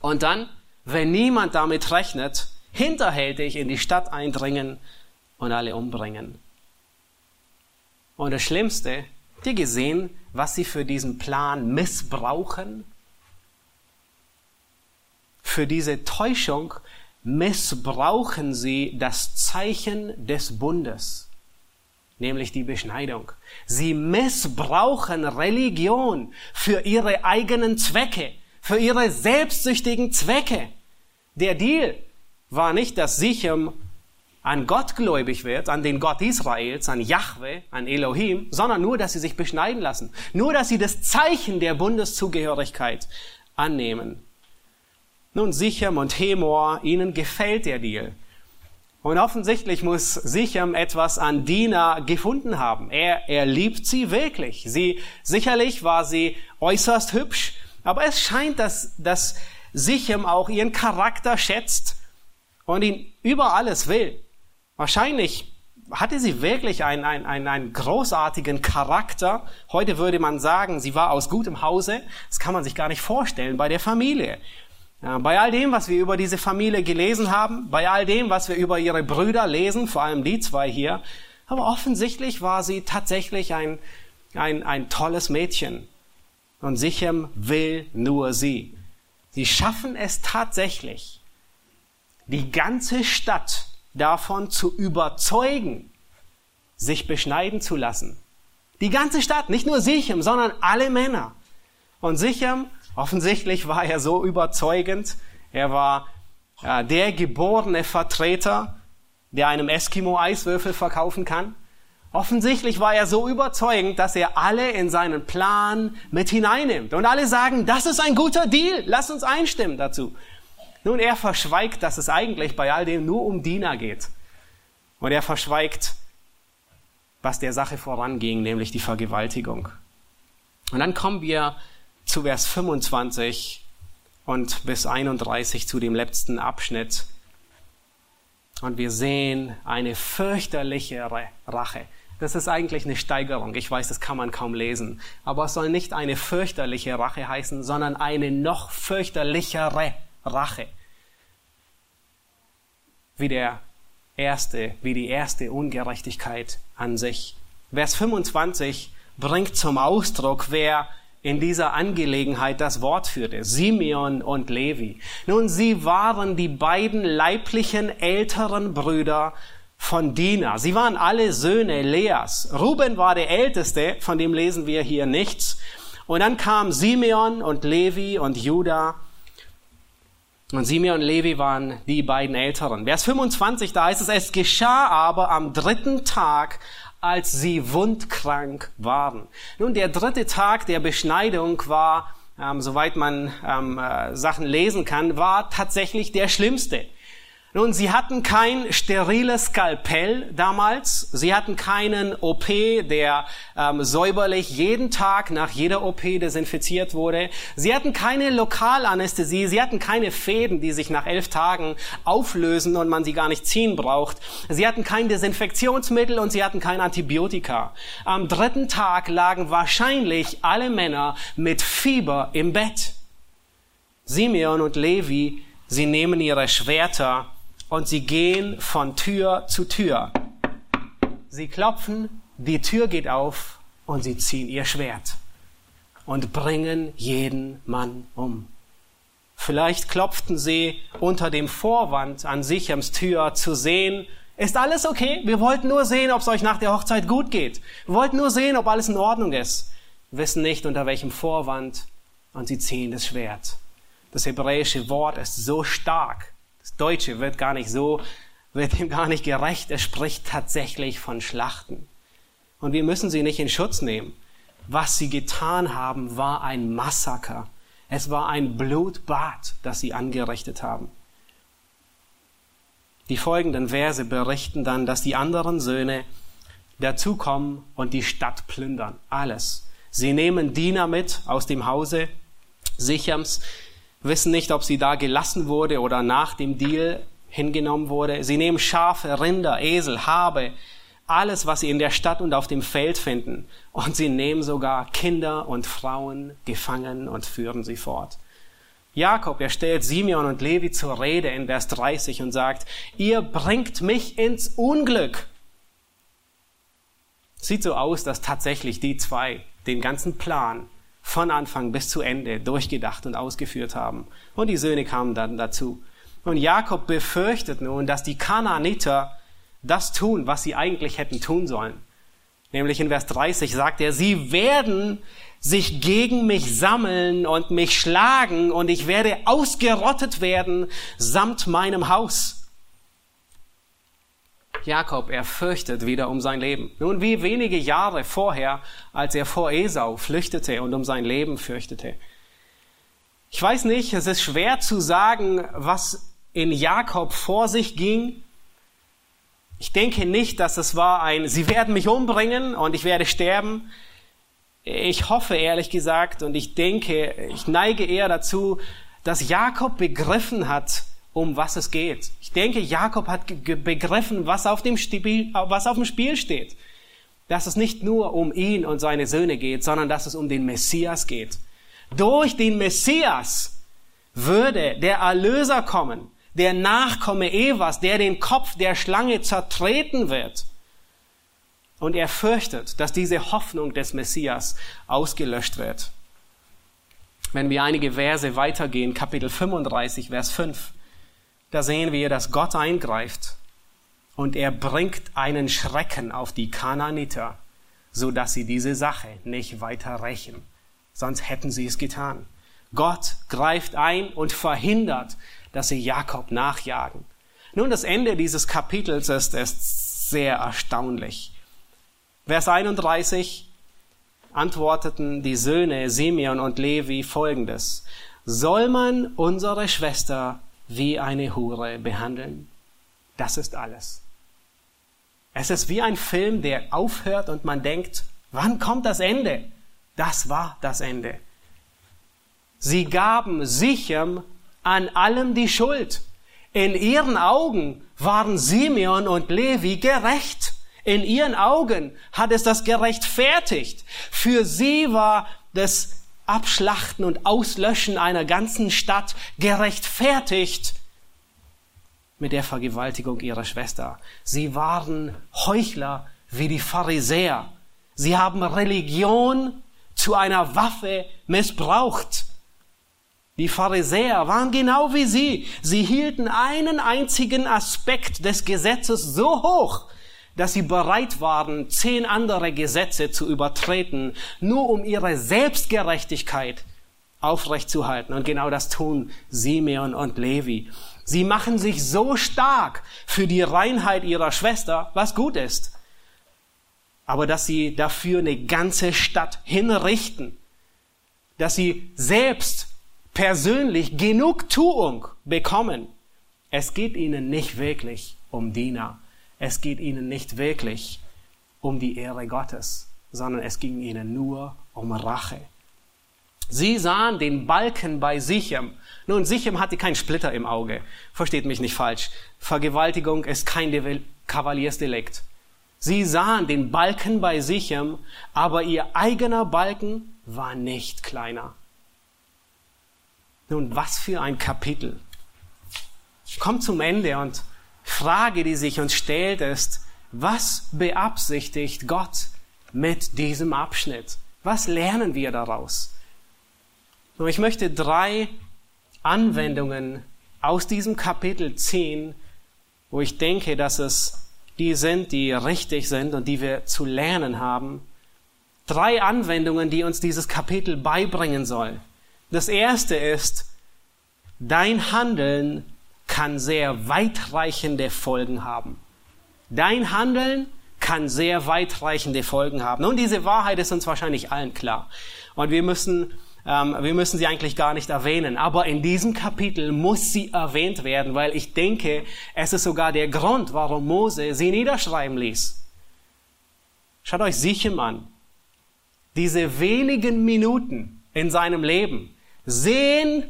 Und dann, wenn niemand damit rechnet, hinterhältig in die Stadt eindringen und alle umbringen. Und das Schlimmste, die gesehen, was sie für diesen Plan missbrauchen, für diese Täuschung, missbrauchen sie das Zeichen des Bundes, nämlich die Beschneidung. Sie missbrauchen Religion für ihre eigenen Zwecke, für ihre selbstsüchtigen Zwecke. Der Deal war nicht, dass Sichem an Gott gläubig wird, an den Gott Israels, an Jahwe, an Elohim, sondern nur, dass sie sich beschneiden lassen. Nur, dass sie das Zeichen der Bundeszugehörigkeit annehmen. Nun, Sichem und Hemor, ihnen gefällt der Deal. Und offensichtlich muss Sichem etwas an Dina gefunden haben. Er, er liebt sie wirklich. Sie, sicherlich war sie äußerst hübsch, aber es scheint, dass, dass Sichem auch ihren Charakter schätzt und ihn über alles will. Wahrscheinlich hatte sie wirklich einen, einen, einen großartigen Charakter. Heute würde man sagen, sie war aus gutem Hause. Das kann man sich gar nicht vorstellen bei der Familie. Ja, bei all dem, was wir über diese Familie gelesen haben, bei all dem, was wir über ihre Brüder lesen, vor allem die zwei hier, aber offensichtlich war sie tatsächlich ein, ein, ein tolles Mädchen. Und Sichem will nur sie. Sie schaffen es tatsächlich, die ganze Stadt davon zu überzeugen, sich beschneiden zu lassen. Die ganze Stadt, nicht nur Sichem, sondern alle Männer. Und Sichem, offensichtlich war er so überzeugend. Er war ja, der geborene Vertreter, der einem Eskimo Eiswürfel verkaufen kann. Offensichtlich war er so überzeugend, dass er alle in seinen Plan mit hineinnimmt. Und alle sagen, das ist ein guter Deal, lass uns einstimmen dazu. Nun, er verschweigt, dass es eigentlich bei all dem nur um Dina geht. Und er verschweigt, was der Sache voranging, nämlich die Vergewaltigung. Und dann kommen wir zu Vers fünfundzwanzig und bis einunddreißig zu dem letzten Abschnitt. Und wir sehen eine fürchterlichere Rache. Das ist eigentlich eine Steigerung. Ich weiß, das kann man kaum lesen. Aber es soll nicht eine fürchterliche Rache heißen, sondern eine noch fürchterlichere Rache. Wie der erste, wie die erste Ungerechtigkeit an sich. Vers fünfundzwanzig bringt zum Ausdruck, wer in dieser Angelegenheit das Wort führte, Simeon und Levi. Nun, sie waren die beiden leiblichen älteren Brüder von Dina. Sie waren alle Söhne Leas. Ruben war der Älteste, von dem lesen wir hier nichts. Und dann kamen Simeon und Levi und Juda. Und Simeon und Levi waren die beiden Älteren. Vers fünfundzwanzig, da heißt es, es geschah aber am dritten Tag, als sie wundkrank waren. Nun, der dritte Tag der Beschneidung war, ähm, soweit man ähm, äh, Sachen lesen kann, war tatsächlich der schlimmste. Nun, sie hatten kein steriles Skalpell damals. Sie hatten keinen O P, der ähm, säuberlich jeden Tag nach jeder O P desinfiziert wurde. Sie hatten keine Lokalanästhesie. Sie hatten keine Fäden, die sich nach elf Tagen auflösen und man sie gar nicht ziehen braucht. Sie hatten kein Desinfektionsmittel und sie hatten kein Antibiotika. Am dritten Tag lagen wahrscheinlich alle Männer mit Fieber im Bett. Simeon und Levi, sie nehmen ihre Schwerter und sie gehen von Tür zu Tür. Sie klopfen, die Tür geht auf und sie ziehen ihr Schwert und bringen jeden Mann um. Vielleicht klopften sie unter dem Vorwand an Sichems Tür zu sehen, Ist alles okay? Wir wollten nur sehen, ob es euch nach der Hochzeit gut geht. Wir wollten nur sehen, ob alles in Ordnung ist. Wissen nicht, unter welchem Vorwand, und sie ziehen das Schwert. Das hebräische Wort ist so stark. Das Deutsche wird gar nicht so, wird ihm gar nicht gerecht. Es spricht tatsächlich von Schlachten. Und wir müssen sie nicht in Schutz nehmen. Was sie getan haben, war ein Massaker. Es war ein Blutbad, das sie angerichtet haben. Die folgenden Verse berichten dann, dass die anderen Söhne dazukommen und die Stadt plündern. Alles. Sie nehmen Dina mit aus dem Hause Sichems, wissen nicht, ob sie da gelassen wurde oder nach dem Deal hingenommen wurde. Sie nehmen Schafe, Rinder, Esel, Habe, alles, was sie in der Stadt und auf dem Feld finden. Und sie nehmen sogar Kinder und Frauen gefangen und führen sie fort. Jakob, er stellt Simeon und Levi zur Rede in Vers dreißig und sagt, ihr bringt mich ins Unglück. Sieht so aus, dass tatsächlich die zwei den ganzen Plan von Anfang bis zu Ende durchgedacht und ausgeführt haben. Und die Söhne kamen dann dazu. Und Jakob befürchtet nun, dass die Kanaaniter das tun, was sie eigentlich hätten tun sollen. Nämlich in Vers dreißig sagt er, sie werden sich gegen mich sammeln und mich schlagen und ich werde ausgerottet werden samt meinem Haus. Jakob, er fürchtet wieder um sein Leben. Nun, wie wenige Jahre vorher, als er vor Esau flüchtete und um sein Leben fürchtete. Ich weiß nicht, es ist schwer zu sagen, was in Jakob vor sich ging. Ich denke nicht, dass es war ein, sie werden mich umbringen und ich werde sterben. Ich hoffe, ehrlich gesagt, und ich denke, ich neige eher dazu, dass Jakob begriffen hat, um was es geht. Ich denke, Jakob hat begriffen, was auf dem Spiel, was auf dem Spiel steht. Dass es nicht nur um ihn und seine Söhne geht, sondern dass es um den Messias geht. Durch den Messias würde der Erlöser kommen, der Nachkomme Evas, der den Kopf der Schlange zertreten wird. Und er fürchtet, dass diese Hoffnung des Messias ausgelöscht wird. Wenn wir einige Verse weitergehen, Kapitel fünfunddreißig, Vers fünf, da sehen wir, dass Gott eingreift und er bringt einen Schrecken auf die Kanaaniter, sodass sie diese Sache nicht weiter rächen. Sonst hätten sie es getan. Gott greift ein und verhindert, dass sie Jakob nachjagen. Nun, das Ende dieses Kapitels ist, ist sehr erstaunlich. Vers einunddreißig antworteten die Söhne Simeon und Levi folgendes. Soll man unsere Schwester wie eine Hure behandeln? Das ist alles. Es ist wie ein Film, der aufhört und man denkt, wann kommt das Ende? Das war das Ende. Sie gaben Sichem an allem die Schuld. In ihren Augen waren Simeon und Levi gerecht. In ihren Augen hat es das gerechtfertigt. Für sie war das Abschlachten und Auslöschen einer ganzen Stadt gerechtfertigt mit der Vergewaltigung ihrer Schwester. Sie waren Heuchler wie die Pharisäer. Sie haben Religion zu einer Waffe missbraucht. Die Pharisäer waren genau wie sie. Sie hielten einen einzigen Aspekt des Gesetzes so hoch, dass sie bereit waren, zehn andere Gesetze zu übertreten, nur um ihre Selbstgerechtigkeit aufrechtzuerhalten. Und genau das tun Simeon und Levi. Sie machen sich so stark für die Reinheit ihrer Schwester, was gut ist, aber dass sie dafür eine ganze Stadt hinrichten, dass sie selbst persönlich Genugtuung bekommen. Es geht ihnen nicht wirklich um Dina. Es geht ihnen nicht wirklich um die Ehre Gottes, sondern es ging ihnen nur um Rache. Sie sahen den Balken bei Sichem. Nun, Sichem hatte keinen Splitter im Auge. Versteht mich nicht falsch. Vergewaltigung ist kein Kavaliersdelikt. Sie sahen den Balken bei Sichem, aber ihr eigener Balken war nicht kleiner. Nun, was für ein Kapitel. Kommt zum Ende und Frage, die sich uns stellt, ist, was beabsichtigt Gott mit diesem Abschnitt? Was lernen wir daraus? Und ich möchte drei Anwendungen aus diesem Kapitel ziehen, wo ich denke, dass es die sind, die richtig sind und die wir zu lernen haben. Drei Anwendungen, die uns dieses Kapitel beibringen soll. Das erste ist, dein Handeln kann sehr weitreichende Folgen haben. Dein Handeln kann sehr weitreichende Folgen haben. Nun, diese Wahrheit ist uns wahrscheinlich allen klar. Und wir müssen, ähm, wir müssen sie eigentlich gar nicht erwähnen. Aber in diesem Kapitel muss sie erwähnt werden, weil ich denke, es ist sogar der Grund, warum Mose sie niederschreiben ließ. Schaut euch Sichem an. Diese wenigen Minuten in seinem Leben, sehen,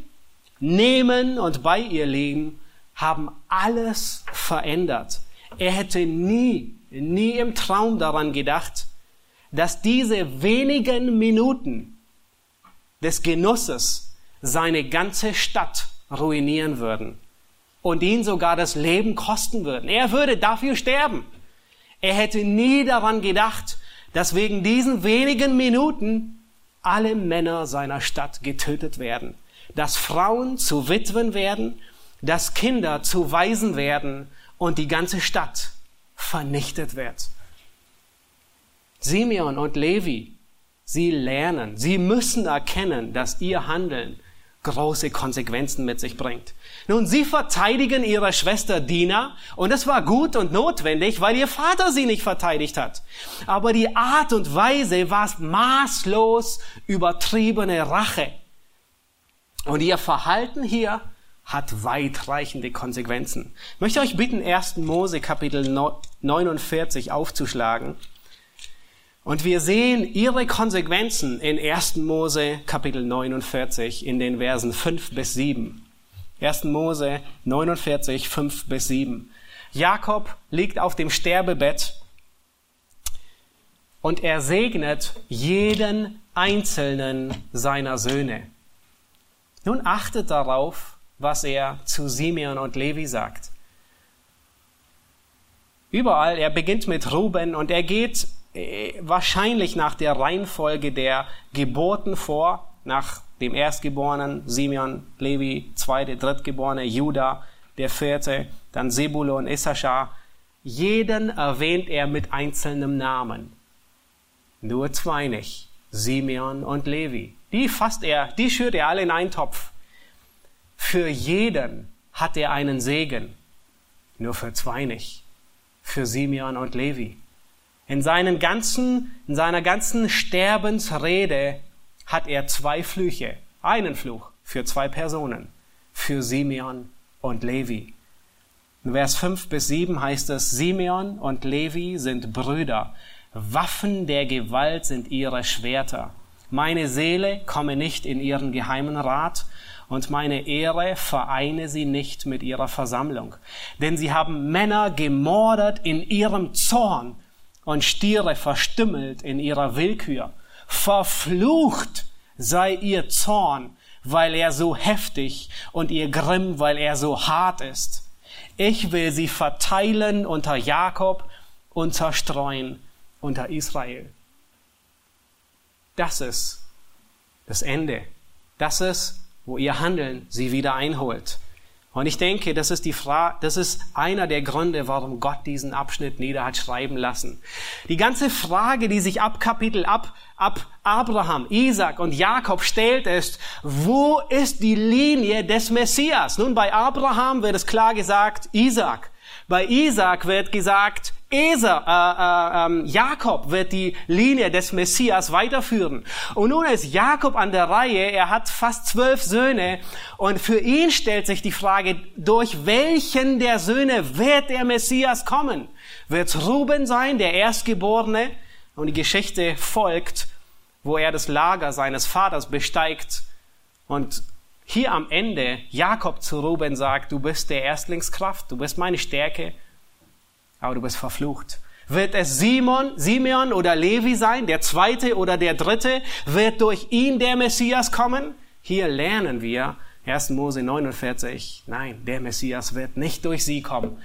nehmen und bei ihr leben, haben alles verändert. Er hätte nie, nie im Traum daran gedacht, dass diese wenigen Minuten des Genusses seine ganze Stadt ruinieren würden und ihn sogar das Leben kosten würden. Er würde dafür sterben. Er hätte nie daran gedacht, dass wegen diesen wenigen Minuten alle Männer seiner Stadt getötet werden, dass Frauen zu Witwen werden, dass Kinder zu Waisen werden und die ganze Stadt vernichtet wird. Simeon und Levi, sie lernen, sie müssen erkennen, dass ihr Handeln große Konsequenzen mit sich bringt. Nun, sie verteidigen ihre Schwester Dina und das war gut und notwendig, weil ihr Vater sie nicht verteidigt hat. Aber die Art und Weise war maßlos übertriebene Rache. Und ihr Verhalten hier hat weitreichende Konsequenzen. Ich möchte euch bitten, ersten. Mose Kapitel neunundvierzig aufzuschlagen. Und wir sehen ihre Konsequenzen in ersten. Mose Kapitel neunundvierzig in den Versen fünf bis sieben. ersten. Mose neunundvierzig, fünf bis sieben. Jakob liegt auf dem Sterbebett und er segnet jeden einzelnen seiner Söhne. Nun achtet darauf, was er zu Simeon und Levi sagt. Überall, er beginnt mit Ruben und er geht wahrscheinlich nach der Reihenfolge der Geburten vor, nach dem Erstgeborenen, Simeon, Levi, Zweite, Drittgeborene, Juda, der Vierte, dann Sebulon, Issachar. Jeden erwähnt er mit einzelnem Namen. Nur zwei nicht, Simeon und Levi. Die fasst er, die schürt er alle in einen Topf. Für jeden hat er einen Segen, nur für zwei nicht, für Simeon und Levi. In, seinen ganzen, in seiner ganzen Sterbensrede hat er zwei Flüche, einen Fluch für zwei Personen, für Simeon und Levi. In Vers fünf bis sieben heißt es, Simeon und Levi sind Brüder, Waffen der Gewalt sind ihre Schwerter. Meine Seele komme nicht in ihren geheimen Rat und meine Ehre vereine sie nicht mit ihrer Versammlung. Denn sie haben Männer gemordet in ihrem Zorn und Stiere verstümmelt in ihrer Willkür. Verflucht sei ihr Zorn, weil er so heftig und ihr Grimm, weil er so hart ist. Ich will sie verteilen unter Jakob und zerstreuen unter Israel. Das ist das Ende. Das ist, wo ihr Handeln sie wieder einholt. Und ich denke, das ist, die Fra- das ist einer der Gründe, warum Gott diesen Abschnitt nieder hat schreiben lassen. Die ganze Frage, die sich ab Kapitel ab, ab Abraham, Isaak und Jakob stellt, ist, wo ist die Linie des Messias? Nun, bei Abraham wird es klar gesagt, Isaak. Bei Isaak wird gesagt, Esau, äh, äh, äh, Jakob wird die Linie des Messias weiterführen. Und nun ist Jakob an der Reihe, er hat fast zwölf Söhne und für ihn stellt sich die Frage, durch welchen der Söhne wird der Messias kommen? Wird es Ruben sein, der Erstgeborene? Und die Geschichte folgt, wo er das Lager seines Vaters besteigt und hier am Ende Jakob zu Ruben sagt, du bist der Erstlingskraft, du bist meine Stärke, aber du bist verflucht. Wird es Simon, Simeon oder Levi sein, der Zweite oder der Dritte? Wird durch ihn der Messias kommen? Hier lernen wir, ersten. Mose neunundvierzig, nein, der Messias wird nicht durch sie kommen.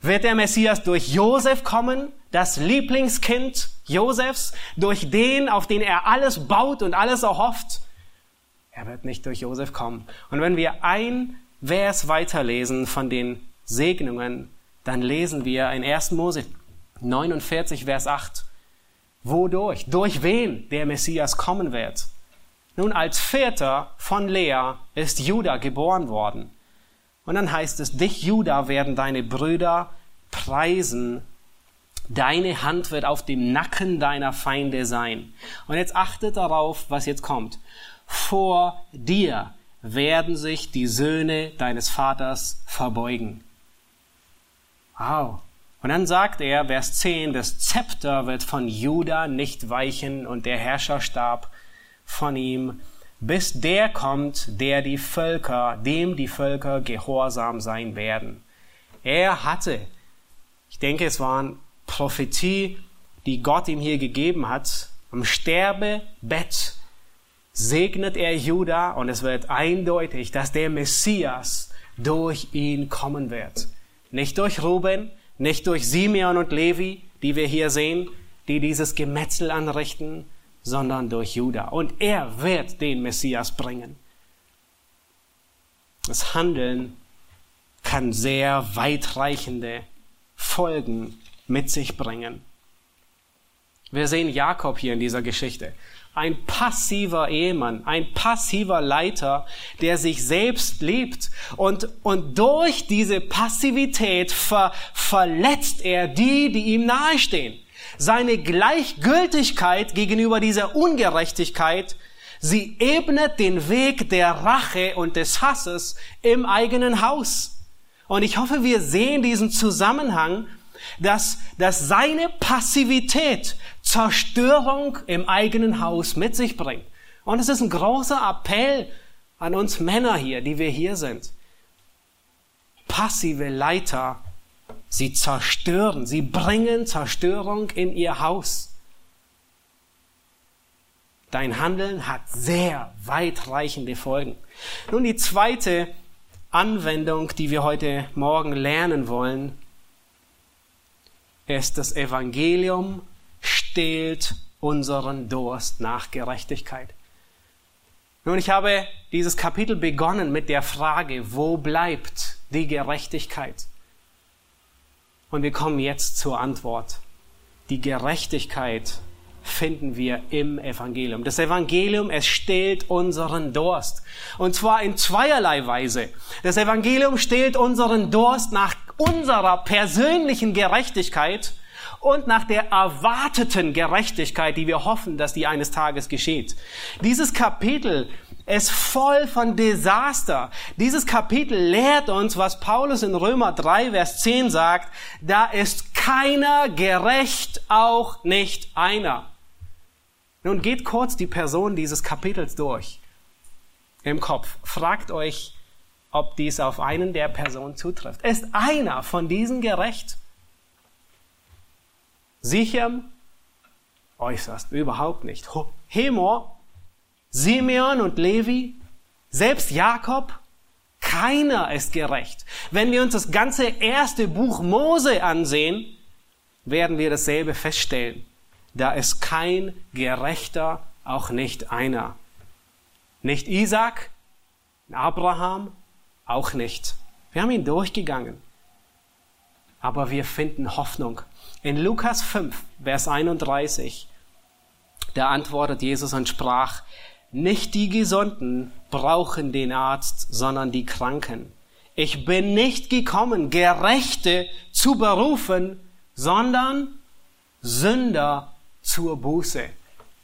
Wird der Messias durch Josef kommen, das Lieblingskind Josefs, durch den, auf den er alles baut und alles erhofft? Er wird nicht durch Josef kommen. Und wenn wir ein Vers weiterlesen von den Segnungen, dann lesen wir in erster Mose neunundvierzig, Vers acht, wodurch, durch wen der Messias kommen wird. Nun, als Väter von Lea ist Juda geboren worden. Und dann heißt es, dich, Juda, werden deine Brüder preisen. Deine Hand wird auf dem Nacken deiner Feinde sein. Und jetzt achtet darauf, was jetzt kommt. Vor dir werden sich die Söhne deines Vaters verbeugen. Wow. Und dann sagt er, Vers zehn, das Zepter wird von Juda nicht weichen und der Herrscherstab von ihm, bis der kommt, der die Völker, dem die Völker gehorsam sein werden. Er hatte, ich denke, es waren Prophetie, die Gott ihm hier gegeben hat, am Sterbebett segnet er Juda und es wird eindeutig, dass der Messias durch ihn kommen wird. Nicht durch Ruben, nicht durch Simeon und Levi, die wir hier sehen, die dieses Gemetzel anrichten, sondern durch Juda. Und er wird den Messias bringen. Das Handeln kann sehr weitreichende Folgen mit sich bringen. Wir sehen Jakob hier in dieser Geschichte. Ein passiver Ehemann, ein passiver Leiter, der sich selbst liebt. Und, und durch diese Passivität ver, verletzt er die, die ihm nahestehen. Seine Gleichgültigkeit gegenüber dieser Ungerechtigkeit, sie ebnet den Weg der Rache und des Hasses im eigenen Haus. Und ich hoffe, wir sehen diesen Zusammenhang, dass, dass seine Passivität Zerstörung im eigenen Haus mit sich bringt. Und es ist ein großer Appell an uns Männer hier, die wir hier sind. Passive Leiter, sie zerstören, sie bringen Zerstörung in ihr Haus. Dein Handeln hat sehr weitreichende Folgen. Nun, die zweite Anwendung, die wir heute Morgen lernen wollen, ist, das Evangelium stillt unseren Durst nach Gerechtigkeit. Nun, ich habe dieses Kapitel begonnen mit der Frage, wo bleibt die Gerechtigkeit? Und wir kommen jetzt zur Antwort. Die Gerechtigkeit finden wir im Evangelium. Das Evangelium, es stillt unseren Durst. Und zwar in zweierlei Weise. Das Evangelium stillt unseren Durst nach unserer persönlichen Gerechtigkeit und nach der erwarteten Gerechtigkeit, die wir hoffen, dass die eines Tages geschieht. Dieses Kapitel ist voll von Desaster. Dieses Kapitel lehrt uns, was Paulus in Römer drei, Vers zehn sagt, da ist keiner gerecht, auch nicht einer. Nun geht kurz die Person dieses Kapitels durch im Kopf. Fragt euch, ob dies auf einen der Personen zutrifft. Ist einer von diesen gerecht? Sichem? Äußerst, überhaupt nicht. Hemor, Simeon und Levi, selbst Jakob, keiner ist gerecht. Wenn wir uns das ganze erste Buch Mose ansehen, werden wir dasselbe feststellen. Da ist kein Gerechter, auch nicht einer. Nicht Isaak, Abraham, auch nicht. Wir haben ihn durchgegangen. Aber wir finden Hoffnung. In Lukas fünf, Vers einunddreißig, da antwortet Jesus und sprach, nicht die Gesunden brauchen den Arzt, sondern die Kranken. Ich bin nicht gekommen, Gerechte zu berufen, sondern Sünder zur Buße.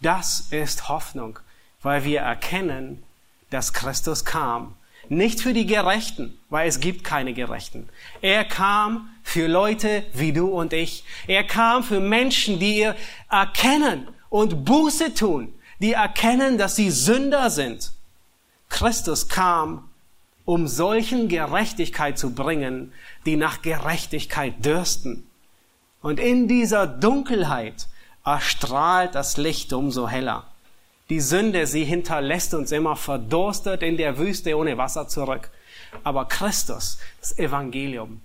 Das ist Hoffnung, weil wir erkennen, dass Christus kam. Nicht für die Gerechten, weil es gibt keine Gerechten. Er kam für Leute wie du und ich. Er kam für Menschen, die ihr erkennen und Buße tun, die erkennen, dass sie Sünder sind. Christus kam, um solchen Gerechtigkeit zu bringen, die nach Gerechtigkeit dürsten. Und in dieser Dunkelheit erstrahlt das Licht umso heller. Die Sünde, sie hinterlässt uns immer verdurstet in der Wüste ohne Wasser zurück. Aber Christus, das Evangelium,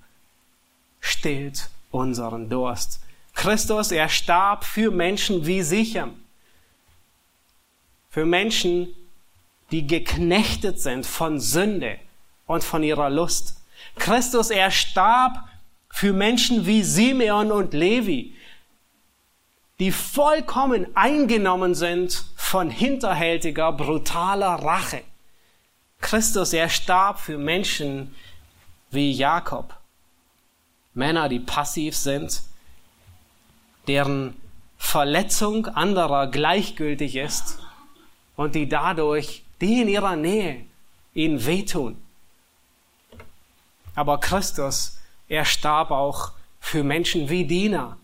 stillt unseren Durst. Christus, er starb für Menschen wie Sichem. Für Menschen, die geknechtet sind von Sünde und von ihrer Lust. Christus, er starb für Menschen wie Simeon und Levi, die vollkommen eingenommen sind von hinterhältiger, brutaler Rache. Christus, er starb für Menschen wie Jakob. Männer, die passiv sind, deren Verletzung anderer gleichgültig ist und die dadurch, die in ihrer Nähe, ihnen wehtun. Aber Christus, er starb auch für Menschen wie Dina.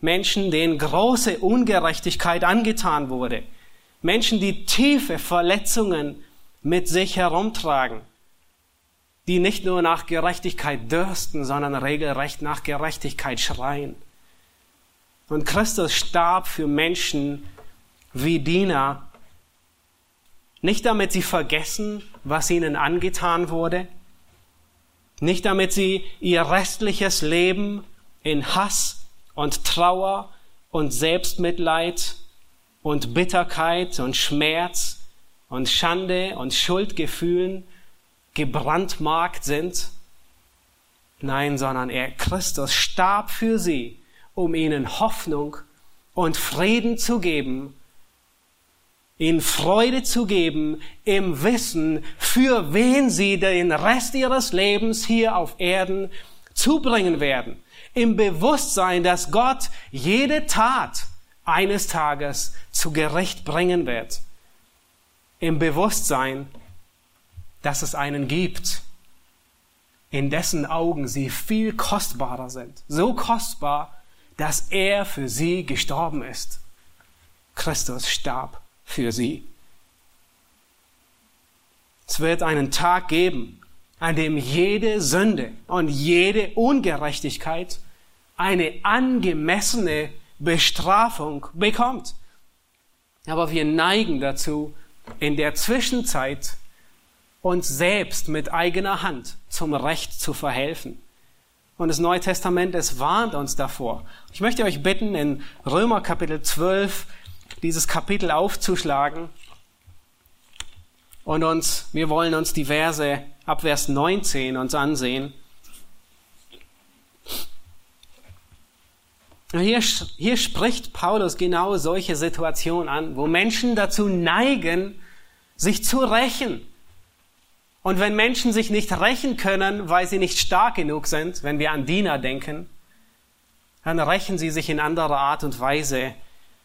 Menschen, denen große Ungerechtigkeit angetan wurde. Menschen, die tiefe Verletzungen mit sich herumtragen, die nicht nur nach Gerechtigkeit dürsten, sondern regelrecht nach Gerechtigkeit schreien. Und Christus starb für Menschen wie Dina, nicht damit sie vergessen, was ihnen angetan wurde, nicht damit sie ihr restliches Leben in Hass und Trauer und Selbstmitleid und Bitterkeit und Schmerz und Schande und Schuldgefühlen gebrandmarkt sind. Nein, sondern er, Christus, starb für sie, um ihnen Hoffnung und Frieden zu geben, ihnen Freude zu geben im Wissen, für wen sie den Rest ihres Lebens hier auf Erden zubringen werden. Im Bewusstsein, dass Gott jede Tat eines Tages zu Gericht bringen wird. Im Bewusstsein, dass es einen gibt, in dessen Augen sie viel kostbarer sind. So kostbar, dass er für sie gestorben ist. Christus starb für sie. Es wird einen Tag geben, an dem jede Sünde und jede Ungerechtigkeit eine angemessene Bestrafung bekommt. Aber wir neigen dazu, in der Zwischenzeit uns selbst mit eigener Hand zum Recht zu verhelfen. Und das Neue Testament, es warnt uns davor. Ich möchte euch bitten, in Römer Kapitel zwölf dieses Kapitel aufzuschlagen. Und uns, wir wollen uns die Verse ab Vers neunzehn uns ansehen. Hier, hier spricht Paulus genau solche Situationen an, wo Menschen dazu neigen, sich zu rächen. Und wenn Menschen sich nicht rächen können, weil sie nicht stark genug sind, wenn wir an Diener denken, dann rächen sie sich in anderer Art und Weise.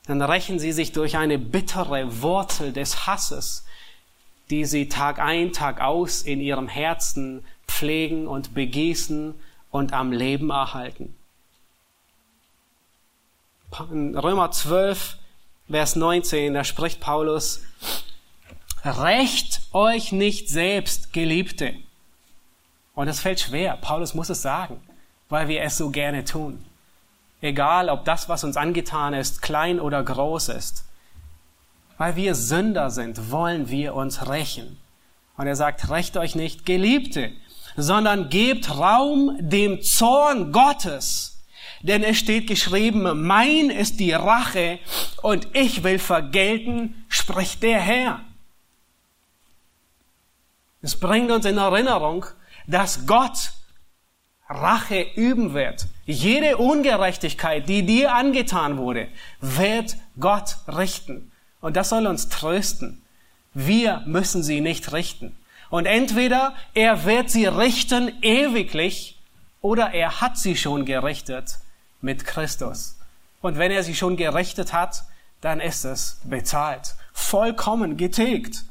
Dann rächen sie sich durch eine bittere Wurzel des Hasses, die sie Tag ein, Tag aus in ihrem Herzen pflegen und begießen und am Leben erhalten. In Römer zwölf, Vers neunzehn, da spricht Paulus: Rächt euch nicht selbst, Geliebte. Und das fällt schwer. Paulus muss es sagen, weil wir es so gerne tun. Egal, ob das, was uns angetan ist, klein oder groß ist. Weil wir Sünder sind, wollen wir uns rächen. Und er sagt, rächt euch nicht, Geliebte, sondern gebt Raum dem Zorn Gottes. Denn es steht geschrieben, mein ist die Rache und ich will vergelten, spricht der Herr. Es bringt uns in Erinnerung, dass Gott Rache üben wird. Jede Ungerechtigkeit, die dir angetan wurde, wird Gott richten. Und das soll uns trösten. Wir müssen sie nicht richten. Und entweder er wird sie richten ewiglich oder er hat sie schon gerichtet mit Christus. Und wenn er sie schon gerichtet hat, dann ist es bezahlt, vollkommen getilgt.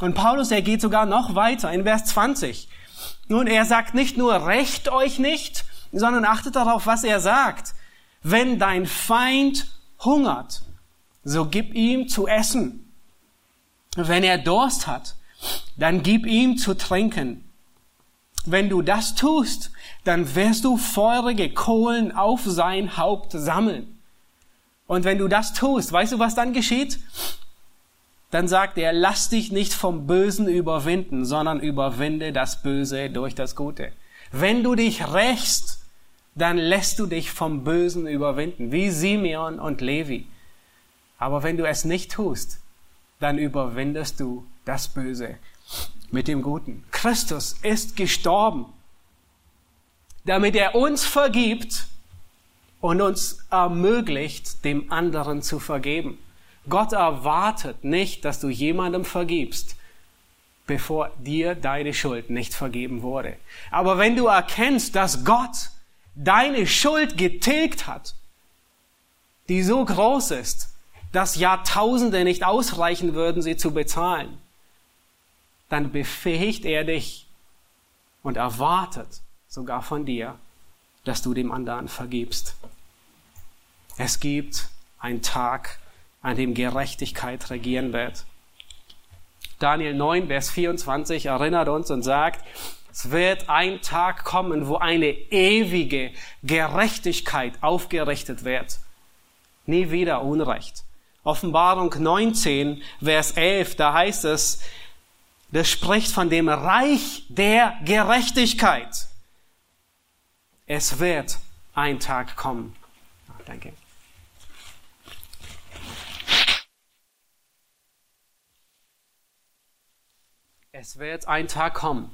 Und Paulus, er geht sogar noch weiter in Vers zwanzig. Nun, er sagt nicht nur, rächt euch nicht, sondern achtet darauf, was er sagt. Wenn dein Feind hungert, so gib ihm zu essen. Wenn er Durst hat, dann gib ihm zu trinken. Wenn du das tust, dann wirst du feurige Kohlen auf sein Haupt sammeln. Und wenn du das tust, weißt du, was dann geschieht? Dann sagt er, lass dich nicht vom Bösen überwinden, sondern überwinde das Böse durch das Gute. Wenn du dich rächst, dann lässt du dich vom Bösen überwinden, wie Simeon und Levi. Aber wenn du es nicht tust, dann überwindest du das Böse mit dem Guten. Christus ist gestorben damit er uns vergibt und uns ermöglicht, dem anderen zu vergeben. Gott erwartet nicht, dass du jemandem vergibst, bevor dir deine Schuld nicht vergeben wurde. Aber wenn du erkennst, dass Gott deine Schuld getilgt hat, die so groß ist, dass Jahrtausende nicht ausreichen würden, sie zu bezahlen, dann befähigt er dich und erwartet sogar von dir, dass du dem anderen vergibst. Es gibt einen Tag, an dem Gerechtigkeit regieren wird. Daniel neun, Vers vierundzwanzig erinnert uns und sagt, es wird ein Tag kommen, wo eine ewige Gerechtigkeit aufgerichtet wird. Nie wieder Unrecht. Offenbarung neunzehn, Vers elf, da heißt es, das spricht von dem Reich der Gerechtigkeit. Es wird ein Tag kommen. Oh, danke. Es wird ein Tag kommen,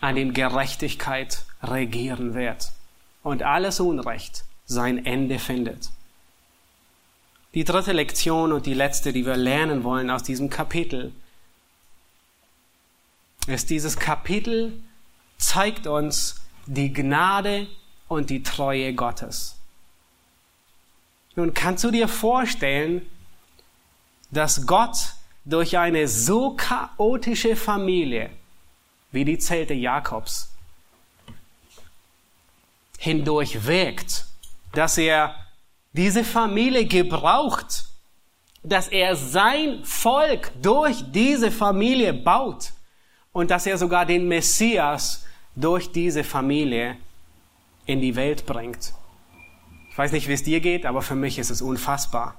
an dem Gerechtigkeit regieren wird und alles Unrecht sein Ende findet. Die dritte Lektion und die letzte, die wir lernen wollen aus diesem Kapitel, ist, dieses Kapitel zeigt uns die Gnade und die Treue Gottes. Nun kannst du dir vorstellen, dass Gott durch eine so chaotische Familie wie die Zelte Jakobs hindurch wirkt, dass er diese Familie gebraucht, dass er sein Volk durch diese Familie baut und dass er sogar den Messias durch diese Familie in die Welt bringt. Ich weiß nicht, wie es dir geht, aber für mich ist es unfassbar.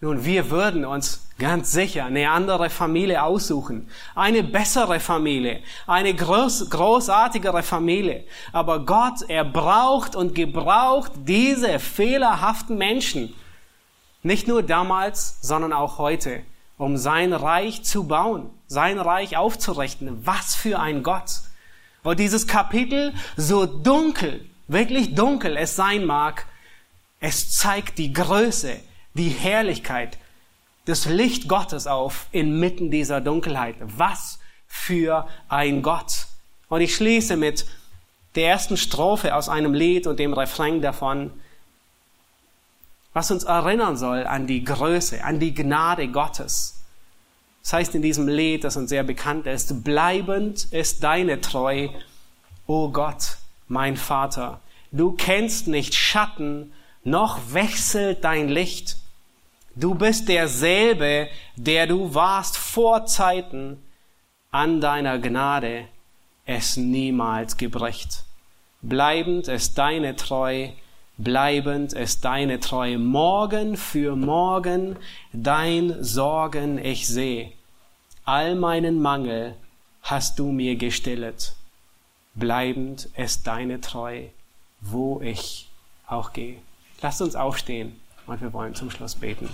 Nun, wir würden uns ganz sicher eine andere Familie aussuchen, eine bessere Familie, eine groß, großartigere Familie. Aber Gott, er braucht und gebraucht diese fehlerhaften Menschen, nicht nur damals, sondern auch heute, um sein Reich zu bauen, sein Reich aufzurichten. Was für ein Gott! Und dieses Kapitel, so dunkel, wirklich dunkel es sein mag, es zeigt die Größe, die Herrlichkeit, das Licht Gottes auf inmitten dieser Dunkelheit. Was für ein Gott! Und ich schließe mit der ersten Strophe aus einem Lied und dem Refrain davon, was uns erinnern soll an die Größe, an die Gnade Gottes. Das heißt in diesem Lied, das uns sehr bekannt ist, bleibend ist deine Treu, o Gott, mein Vater. Du kennst nicht Schatten, noch wechselt dein Licht. Du bist derselbe, der du warst vor Zeiten, an deiner Gnade es niemals gebricht. Bleibend ist deine Treu, bleibend ist deine Treu. Morgen für morgen dein Sorgen ich seh. All meinen Mangel hast du mir gestillet. Bleibend ist deine Treu, wo ich auch geh. Lasst uns aufstehen und wir wollen zum Schluss beten.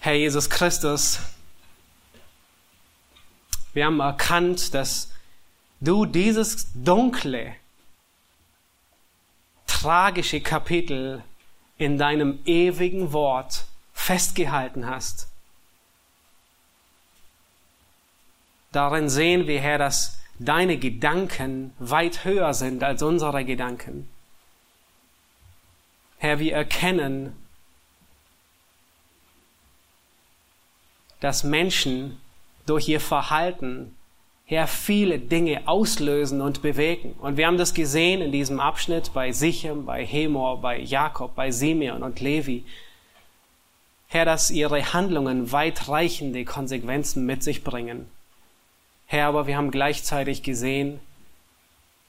Herr Jesus Christus, wir haben erkannt, dass du dieses dunkle, tragische Kapitel in deinem ewigen Wort festgehalten hast. Darin sehen wir, Herr, dass deine Gedanken weit höher sind als unsere Gedanken. Herr, wir erkennen, dass Menschen durch ihr Verhalten, Herr, viele Dinge auslösen und bewegen. Und wir haben das gesehen in diesem Abschnitt bei Sichem, bei Hemor, bei Jakob, bei Simeon und Levi. Herr, dass ihre Handlungen weitreichende Konsequenzen mit sich bringen. Herr, aber wir haben gleichzeitig gesehen,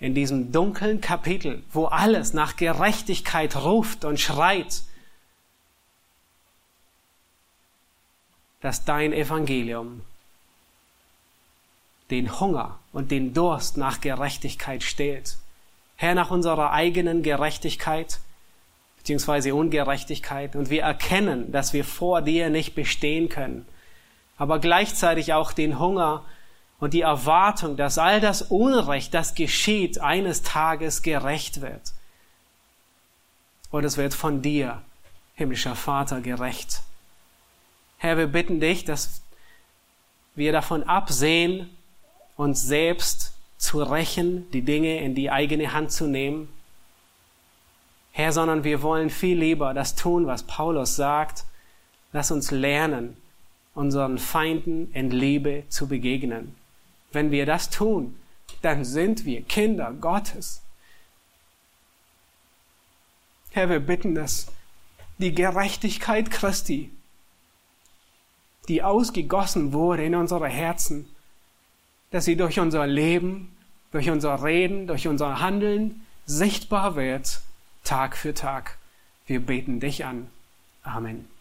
in diesem dunklen Kapitel, wo alles nach Gerechtigkeit ruft und schreit, dass dein Evangelium den Hunger und den Durst nach Gerechtigkeit stillt. Herr, nach unserer eigenen Gerechtigkeit beziehungsweise Ungerechtigkeit. Und wir erkennen, dass wir vor dir nicht bestehen können. aber gleichzeitig auch den Hunger und die Erwartung, dass all das Unrecht, das geschieht, eines Tages gerecht wird. Und es wird von dir, himmlischer Vater, gerecht. Herr, wir bitten dich, dass wir davon absehen, uns selbst zu rächen, die Dinge in die eigene Hand zu nehmen. Herr, sondern wir wollen viel lieber das tun, was Paulus sagt. Lass uns lernen, unseren Feinden in Liebe zu begegnen. Wenn wir das tun, dann sind wir Kinder Gottes. Herr, wir bitten, dass die Gerechtigkeit Christi, die ausgegossen wurde in unsere Herzen, dass sie durch unser Leben, durch unser Reden, durch unser Handeln sichtbar wird, Tag für Tag. Wir beten dich an. Amen.